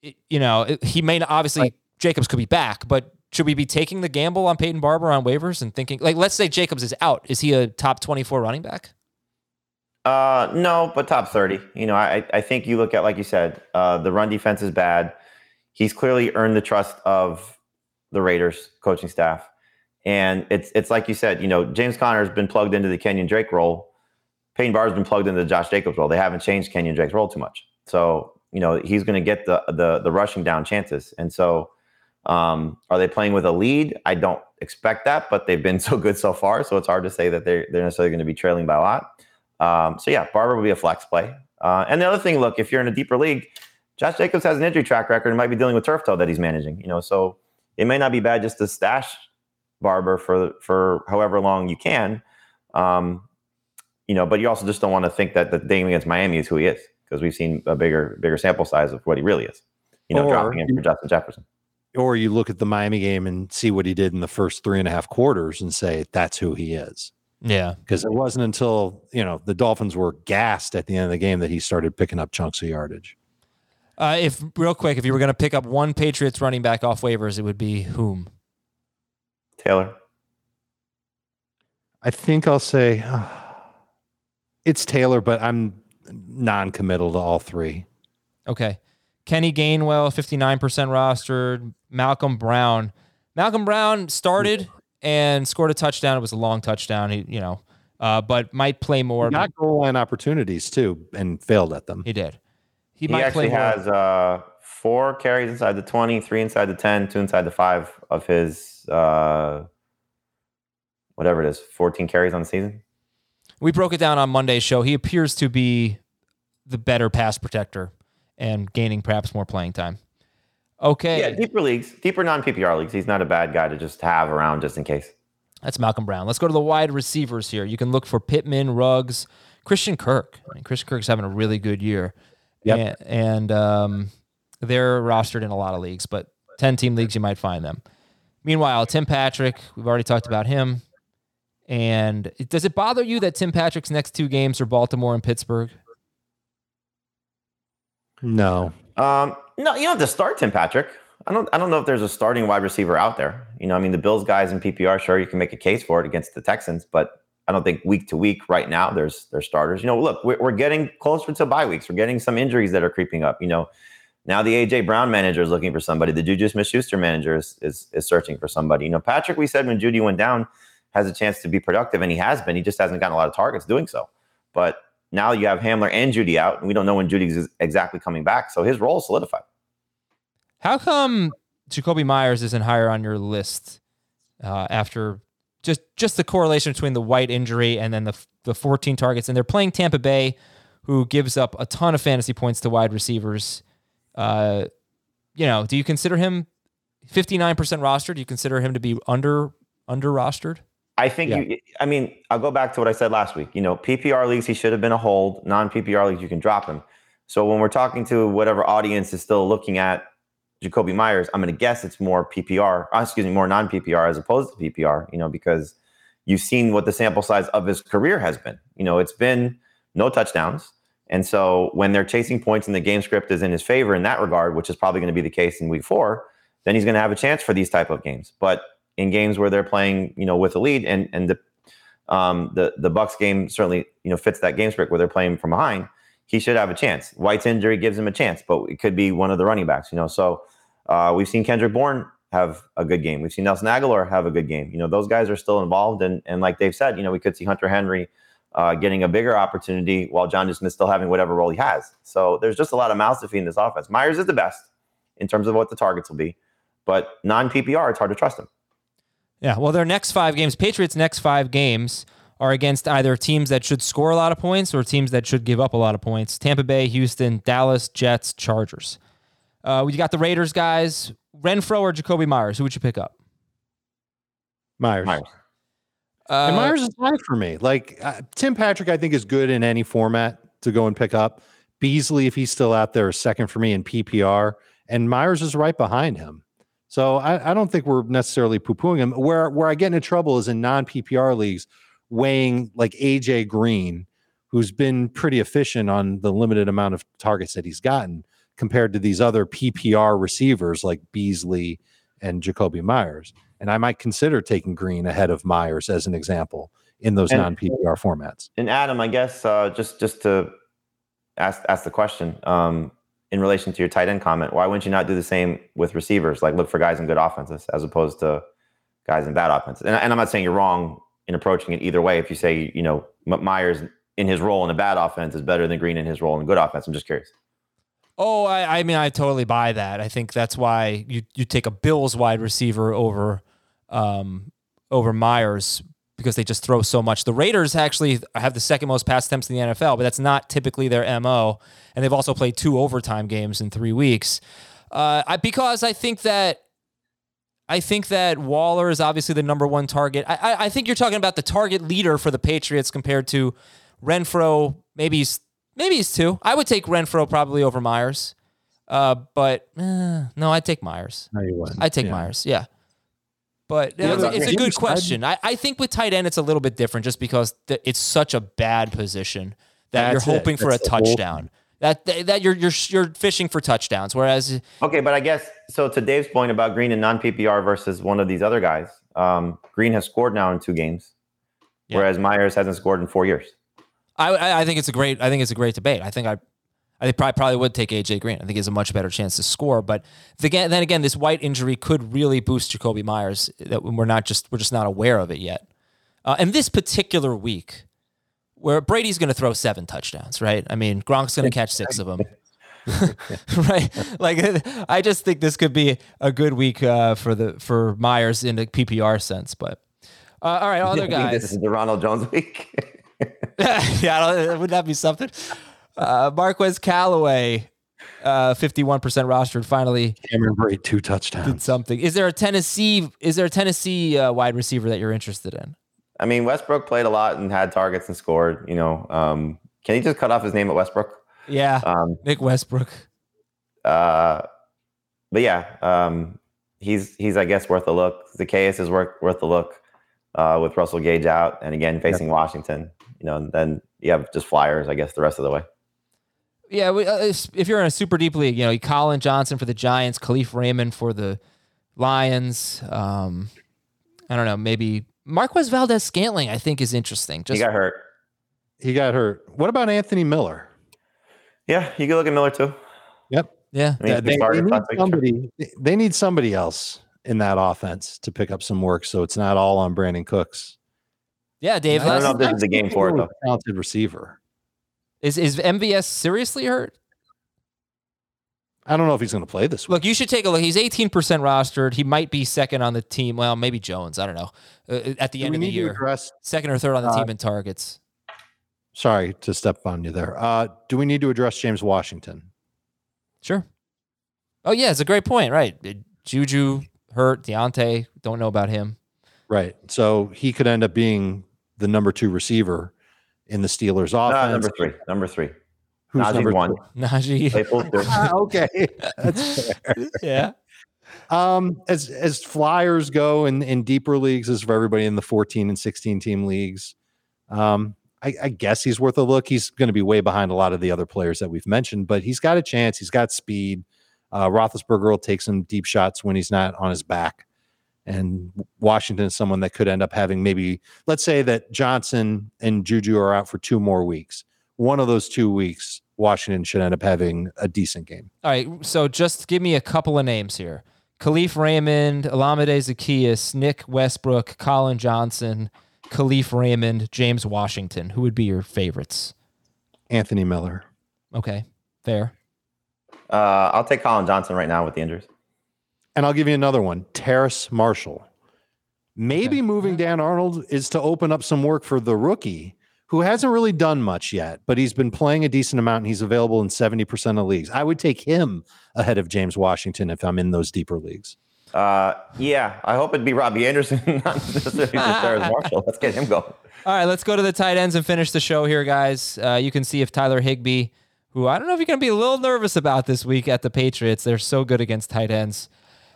It, you know, it, he may not, obviously, like, Jacobs could be back, but should we be taking the gamble on Peyton Barber on waivers and thinking, like, let's say Jacobs is out. Is he a top twenty-four running back? Uh, no, but top thirty. You know, I, I think you look at, like you said, uh, the run defense is bad. He's clearly earned the trust of the Raiders coaching staff. And it's, it's like you said, you know, James Conner's been plugged into the Kenyon Drake role. Peyton Barber's been plugged into Josh Jacobs' role. They haven't changed Kenyon Drake's role too much. So, you know, he's going to get the, the the rushing down chances. And so um, are they playing with a lead? I don't expect that, but they've been so good so far, so it's hard to say that they're, they're necessarily going to be trailing by a lot. Um, so, yeah, Barber would be a flex play. Uh, and the other thing, look, if you're in a deeper league, Josh Jacobs has an injury track record and might be dealing with turf toe that he's managing. You know, so it may not be bad just to stash Barber for, for however long you can. Um You know, but you also just don't want to think that the game against Miami is who he is, because we've seen a bigger, bigger sample size of what he really is. You know, or, dropping him for Justin Jefferson. Or you look at the Miami game and see what he did in the first three and a half quarters and say that's who he is. Yeah, because it wasn't until, you know, the Dolphins were gassed at the end of the game that he started picking up chunks of yardage. Uh, if real quick, if you were going to pick up one Patriots running back off waivers, it would be whom? Taylor. I think I'll say. Uh, It's Taylor, but I'm non-committal to all three. Okay. Kenny Gainwell, fifty-nine percent rostered. Malcolm Brown. Malcolm Brown started and scored a touchdown. It was a long touchdown, he, you know, uh, but might play more. He got goal line opportunities, too, and failed at them. He did. He, he might actually play has uh, four carries inside the twenty, three inside the ten, two inside the five of his, uh, whatever it is, fourteen carries on the season. We broke it down on Monday's show. He appears to be the better pass protector and gaining perhaps more playing time. Okay. Yeah, deeper leagues, deeper non-P P R leagues. He's not a bad guy to just have around just in case. That's Malcolm Brown. Let's go to the wide receivers here. You can look for Pittman, Ruggs, Christian Kirk. I mean, Christian Kirk's having a really good year. Yep. And, and um, they're rostered in a lot of leagues, but ten-team leagues you might find them. Meanwhile, Tim Patrick, we've already talked about him. And does it bother you that Tim Patrick's next two games are Baltimore and Pittsburgh? No. Um, no, you don't have to start Tim Patrick. I don't I don't know if there's a starting wide receiver out there. You know, I mean, the Bills guys in P P R, sure, you can make a case for it against the Texans, but I don't think week to week right now there's there's starters. You know, look, we're, we're getting closer to bye weeks. We're getting some injuries that are creeping up. You know, Now the A J. Brown manager is looking for somebody. The Juju Smith-Schuster manager is, is is searching for somebody. You know, Patrick, we said when Judy went down, has a chance to be productive, and he has been. He just hasn't gotten a lot of targets doing so. But now you have Hamler and Judy out, and we don't know when Judy's exactly coming back. So his role is solidified. How come Jakobi Meyers isn't higher on your list uh, after just just the correlation between the White injury and then the the fourteen targets? And they're playing Tampa Bay, who gives up a ton of fantasy points to wide receivers. Uh, you know, do you consider him fifty-nine percent rostered? Do you consider him to be under under rostered? I think, yeah. you, I mean, I'll go back to what I said last week. You know, P P R leagues, he should have been a hold. Non-P P R leagues, you can drop him. So when we're talking to whatever audience is still looking at Jakobi Meyers, I'm going to guess it's more P P R, uh, excuse me, more non-P P R as opposed to P P R, you know, because you've seen what the sample size of his career has been. You know, it's been no touchdowns. And so when they're chasing points and the game script is in his favor in that regard, which is probably going to be the case in week four, then he's going to have a chance for these type of games. But in games where they're playing, you know, with a lead, and and the um, the the Bucs game certainly, you know, fits that game script where they're playing from behind, he should have a chance. White's injury gives him a chance, but it could be one of the running backs, you know. So uh, we've seen Kendrick Bourne have a good game. We've seen Nelson Aguilar have a good game. You know, those guys are still involved, and and like Dave said, you know, we could see Hunter Henry Uh, getting a bigger opportunity while Jonnu Smith still having whatever role he has. So there's just a lot of mouths to feed in this offense. Meyers is the best in terms of what the targets will be, but non-P P R, it's hard to trust him. Yeah, well, their next five games, Patriots' next five games are against either teams that should score a lot of points or teams that should give up a lot of points. Tampa Bay, Houston, Dallas, Jets, Chargers. Uh, we got the Raiders, guys. Renfrow or Jakobi Meyers? Who would you pick up? Meyers. Meyers. Uh, and Meyers is high for me. Like uh, Tim Patrick, I think is good in any format to go and pick up. Beasley, if he's still out there, is second for me in P P R, and Meyers is right behind him. So I, I don't think we're necessarily poo-pooing him. Where where I get into trouble is in non-P P R leagues, weighing like A J. Green, who's been pretty efficient on the limited amount of targets that he's gotten compared to these other P P R receivers like Beasley and Jakobi Meyers. And I might consider taking Green ahead of Meyers as an example in those and, non-P P R formats. And Adam, I guess uh, just just to ask ask the question um, in relation to your tight end comment, why wouldn't you not do the same with receivers? Like look for guys in good offenses as opposed to guys in bad offenses. And, and I'm not saying you're wrong in approaching it either way. If you say you know Meyers in his role in a bad offense is better than Green in his role in a good offense, I'm just curious. Oh, I, I mean, I totally buy that. I think that's why you, you take a Bills wide receiver over um, over Meyers because they just throw so much. The Raiders actually have the second most pass attempts in the N F L, but that's not typically their M O. And they've also played two overtime games in three weeks. Uh, I, because I think that I think that Waller is obviously the number one target. I, I, I think you're talking about the target leader for the Patriots compared to Renfrow. Maybe he's Maybe he's two. I would take Renfrow probably over Meyers. Uh, but uh, no, I'd take Meyers. No, you wouldn't. I'd take yeah. Meyers, yeah. But yeah, it's, it's a good question. I, I think with tight end, it's a little bit different just because th- it's such a bad position that That's you're hoping it. for That's a touchdown. That that you're you're you're fishing for touchdowns, whereas... Okay, but I guess, so to Dave's point about Green and non-P P R versus one of these other guys, um, Green has scored now in two games, yeah. whereas Meyers hasn't scored in four years. I, I think it's a great. I think it's a great debate. I think I, I probably probably would take A J Green. I think he has a much better chance to score. But the, then again, this White injury could really boost Jakobi Meyers. That we're not just we're just not aware of it yet. Uh, and this particular week, where Brady's going to throw seven touchdowns, right? I mean, Gronk's going to catch six of them, right? Like I just think this could be a good week uh, for the for Meyers in the P P R sense. But uh, all right, other guys. I think this is the Ronald Jones week. yeah, I don't, wouldn't that be something? Uh, Marquez Callaway, uh, fifty-one percent rostered. Finally, Cameron Brate two touchdowns. Did something. Is there a Tennessee? Is there a Tennessee uh, wide receiver that you're interested in? I mean, Westbrook played a lot and had targets and scored. You know, um, can he just cut off his name at Westbrook? Yeah, um, Nick Westbrook. Uh, but yeah, um, he's he's I guess worth a look. Zacchaeus is worth worth a look uh, with Russell Gage out and again facing yep. Washington. You know, and then you have just flyers, I guess, the rest of the way. Yeah, we, uh, if you're in a super deep league, you know, Colin Johnson for the Giants, Khalif Raymond for the Lions. Um, I don't know, maybe Marquez Valdes-Scantling, I think, is interesting. Just, he got hurt. He got hurt. What about Anthony Miller? Yeah, you can look at Miller, too. Yep. Yeah. I mean, they, they, need somebody, they need somebody else in that offense to pick up some work, so it's not all on Brandon Cooks. Yeah, Dave. I don't know if this is a game for it, though. Talented receiver. Is is M V S seriously hurt? I don't know if he's going to play this week. Look, you should take a look. He's eighteen percent rostered. He might be second on the team. Well, maybe Jones. I don't know. Uh, at the Do end of the year. Address, second or third on the uh, team in targets. Sorry to step on you there. Uh, do we need to address James Washington? Sure. Oh, yeah, it's a great point, right? Juju, hurt, Deontay, don't know about him. Right, so he could end up being the number two receiver in the Steelers' offense. No, number three, number three. Who's Najee number one? Two? Najee. Ah, okay, that's fair. Yeah. Um, as as Flyers go in, in deeper leagues, as for everybody in the fourteen and sixteen team leagues, um. I, I guess he's worth a look. He's going to be way behind a lot of the other players that we've mentioned, but he's got a chance. He's got speed. Uh, Roethlisberger will take some deep shots when he's not on his back. And Washington is someone that could end up having maybe, let's say that Johnson and Juju are out for two more weeks. One of those two weeks, Washington should end up having a decent game. All right, so just give me a couple of names here. Khalif Raymond, Olamide Zaccheaus, Nick Westbrook, Colin Johnson, Khalif Raymond, James Washington. Who would be your favorites? Anthony Miller. Okay, fair. Uh, I'll take Colin Johnson right now with the injuries. And I'll give you another one. Terrace Marshall. Maybe okay. moving Dan Arnold is to open up some work for the rookie, who hasn't really done much yet, but he's been playing a decent amount, and he's available in seventy percent of leagues. I would take him ahead of James Washington if I'm in those deeper leagues. Uh, yeah, I hope it'd be Robbie Anderson, not necessarily Terrace Marshall. Let's get him going. All right, let's go to the tight ends and finish the show here, guys. Uh, you can see if Tyler Higbee, who I don't know if you're going to be a little nervous about this week at the Patriots. They're so good against tight ends.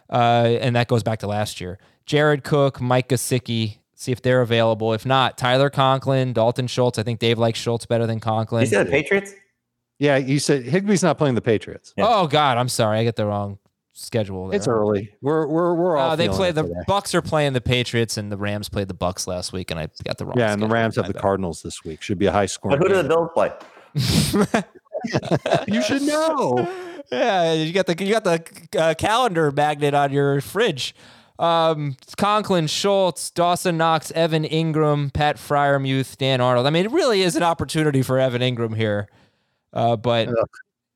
Uh, and that goes back to last year. Jared Cook, Mike Gesicki, see if they're available. If not, Tyler Conklin, Dalton Schultz. I think Dave likes Schultz better than Conklin. You said the Patriots? Yeah, you said Higbee's not playing the Patriots. Yeah. Oh, God, I'm sorry. I get the wrong schedule there. It's early. We're we're we're all. Uh, they play the today. Bucs are playing the Patriots, and the Rams played the Bucs last week, and I got the wrong. Yeah, and the Rams have the bad. Cardinals this week. Should be a high score. But who do the Bills play? You should know. Yeah, you got the you got the uh, calendar magnet on your fridge. Um, Conklin, Schultz, Dawson Knox, Evan Engram, Pat Freiermuth, Dan Arnold. I mean, it really is an opportunity for Evan Engram here, uh, but. Ugh.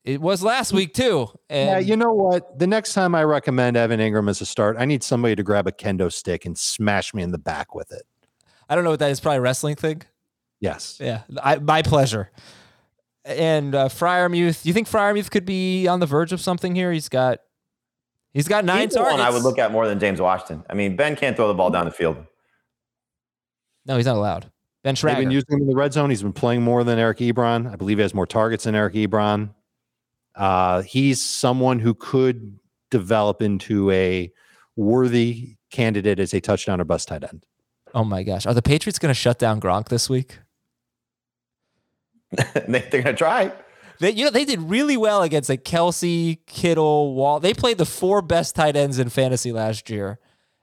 It was last week, too. And yeah, you know what? The next time I recommend Evan Engram as a start, I need somebody to grab a kendo stick and smash me in the back with it. I don't know what that is. Probably a wrestling thing? Yes. Yeah, I, my pleasure. And uh, Freiermuth, you think Freiermuth could be on the verge of something here? He's got he's got nine he's the targets. One I would look at more than James Washington. I mean, Ben can't throw the ball down the field. No, he's not allowed. Ben Schrager. They've been using him in the red zone. He's been playing more than Eric Ebron. I believe he has more targets than Eric Ebron. Uh, he's someone who could develop into a worthy candidate as a touchdown or bust tight end. Oh my gosh. Are the Patriots going to shut down Gronk this week? They're going to try. They, you know, they did really well against like Kelsey, Kittle, Wall. They played the four best tight ends in fantasy last year,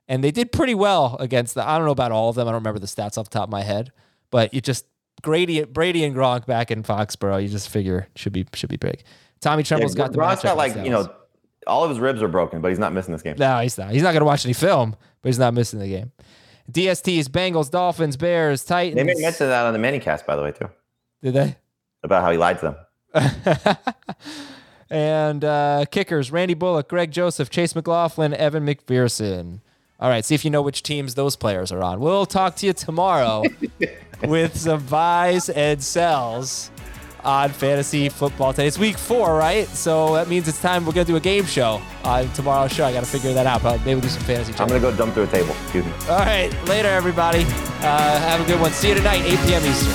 and they did pretty well against the, I don't know about all of them. I don't remember the stats off the top of my head, but you just Brady, Brady and Gronk back in Foxborough. You just figure should be, should be big. Tommy Tremble's yeah, got the matchup. Got like, you know, all of his ribs are broken, but he's not missing this game. No, he's not. He's not going to watch any film, but he's not missing the game. D S Ts, Bengals, Dolphins, Bears, Titans. They mentioned that on the Manicast, by the way, too. Did they? About how he lied to them. And uh, kickers, Randy Bullock, Greg Joseph, Chase McLaughlin, Evan McPherson. All right, see if you know which teams those players are on. We'll talk to you tomorrow with some buys and sells on Fantasy Football Today. It's week four, right? So that means it's time we're going to do a game show on uh, tomorrow's show. I got to figure that out. But maybe we'll do some fantasy. I'm going to go dump through a table. Excuse me. All right. Later, everybody. Uh, have a good one. See you tonight, eight p.m. Eastern.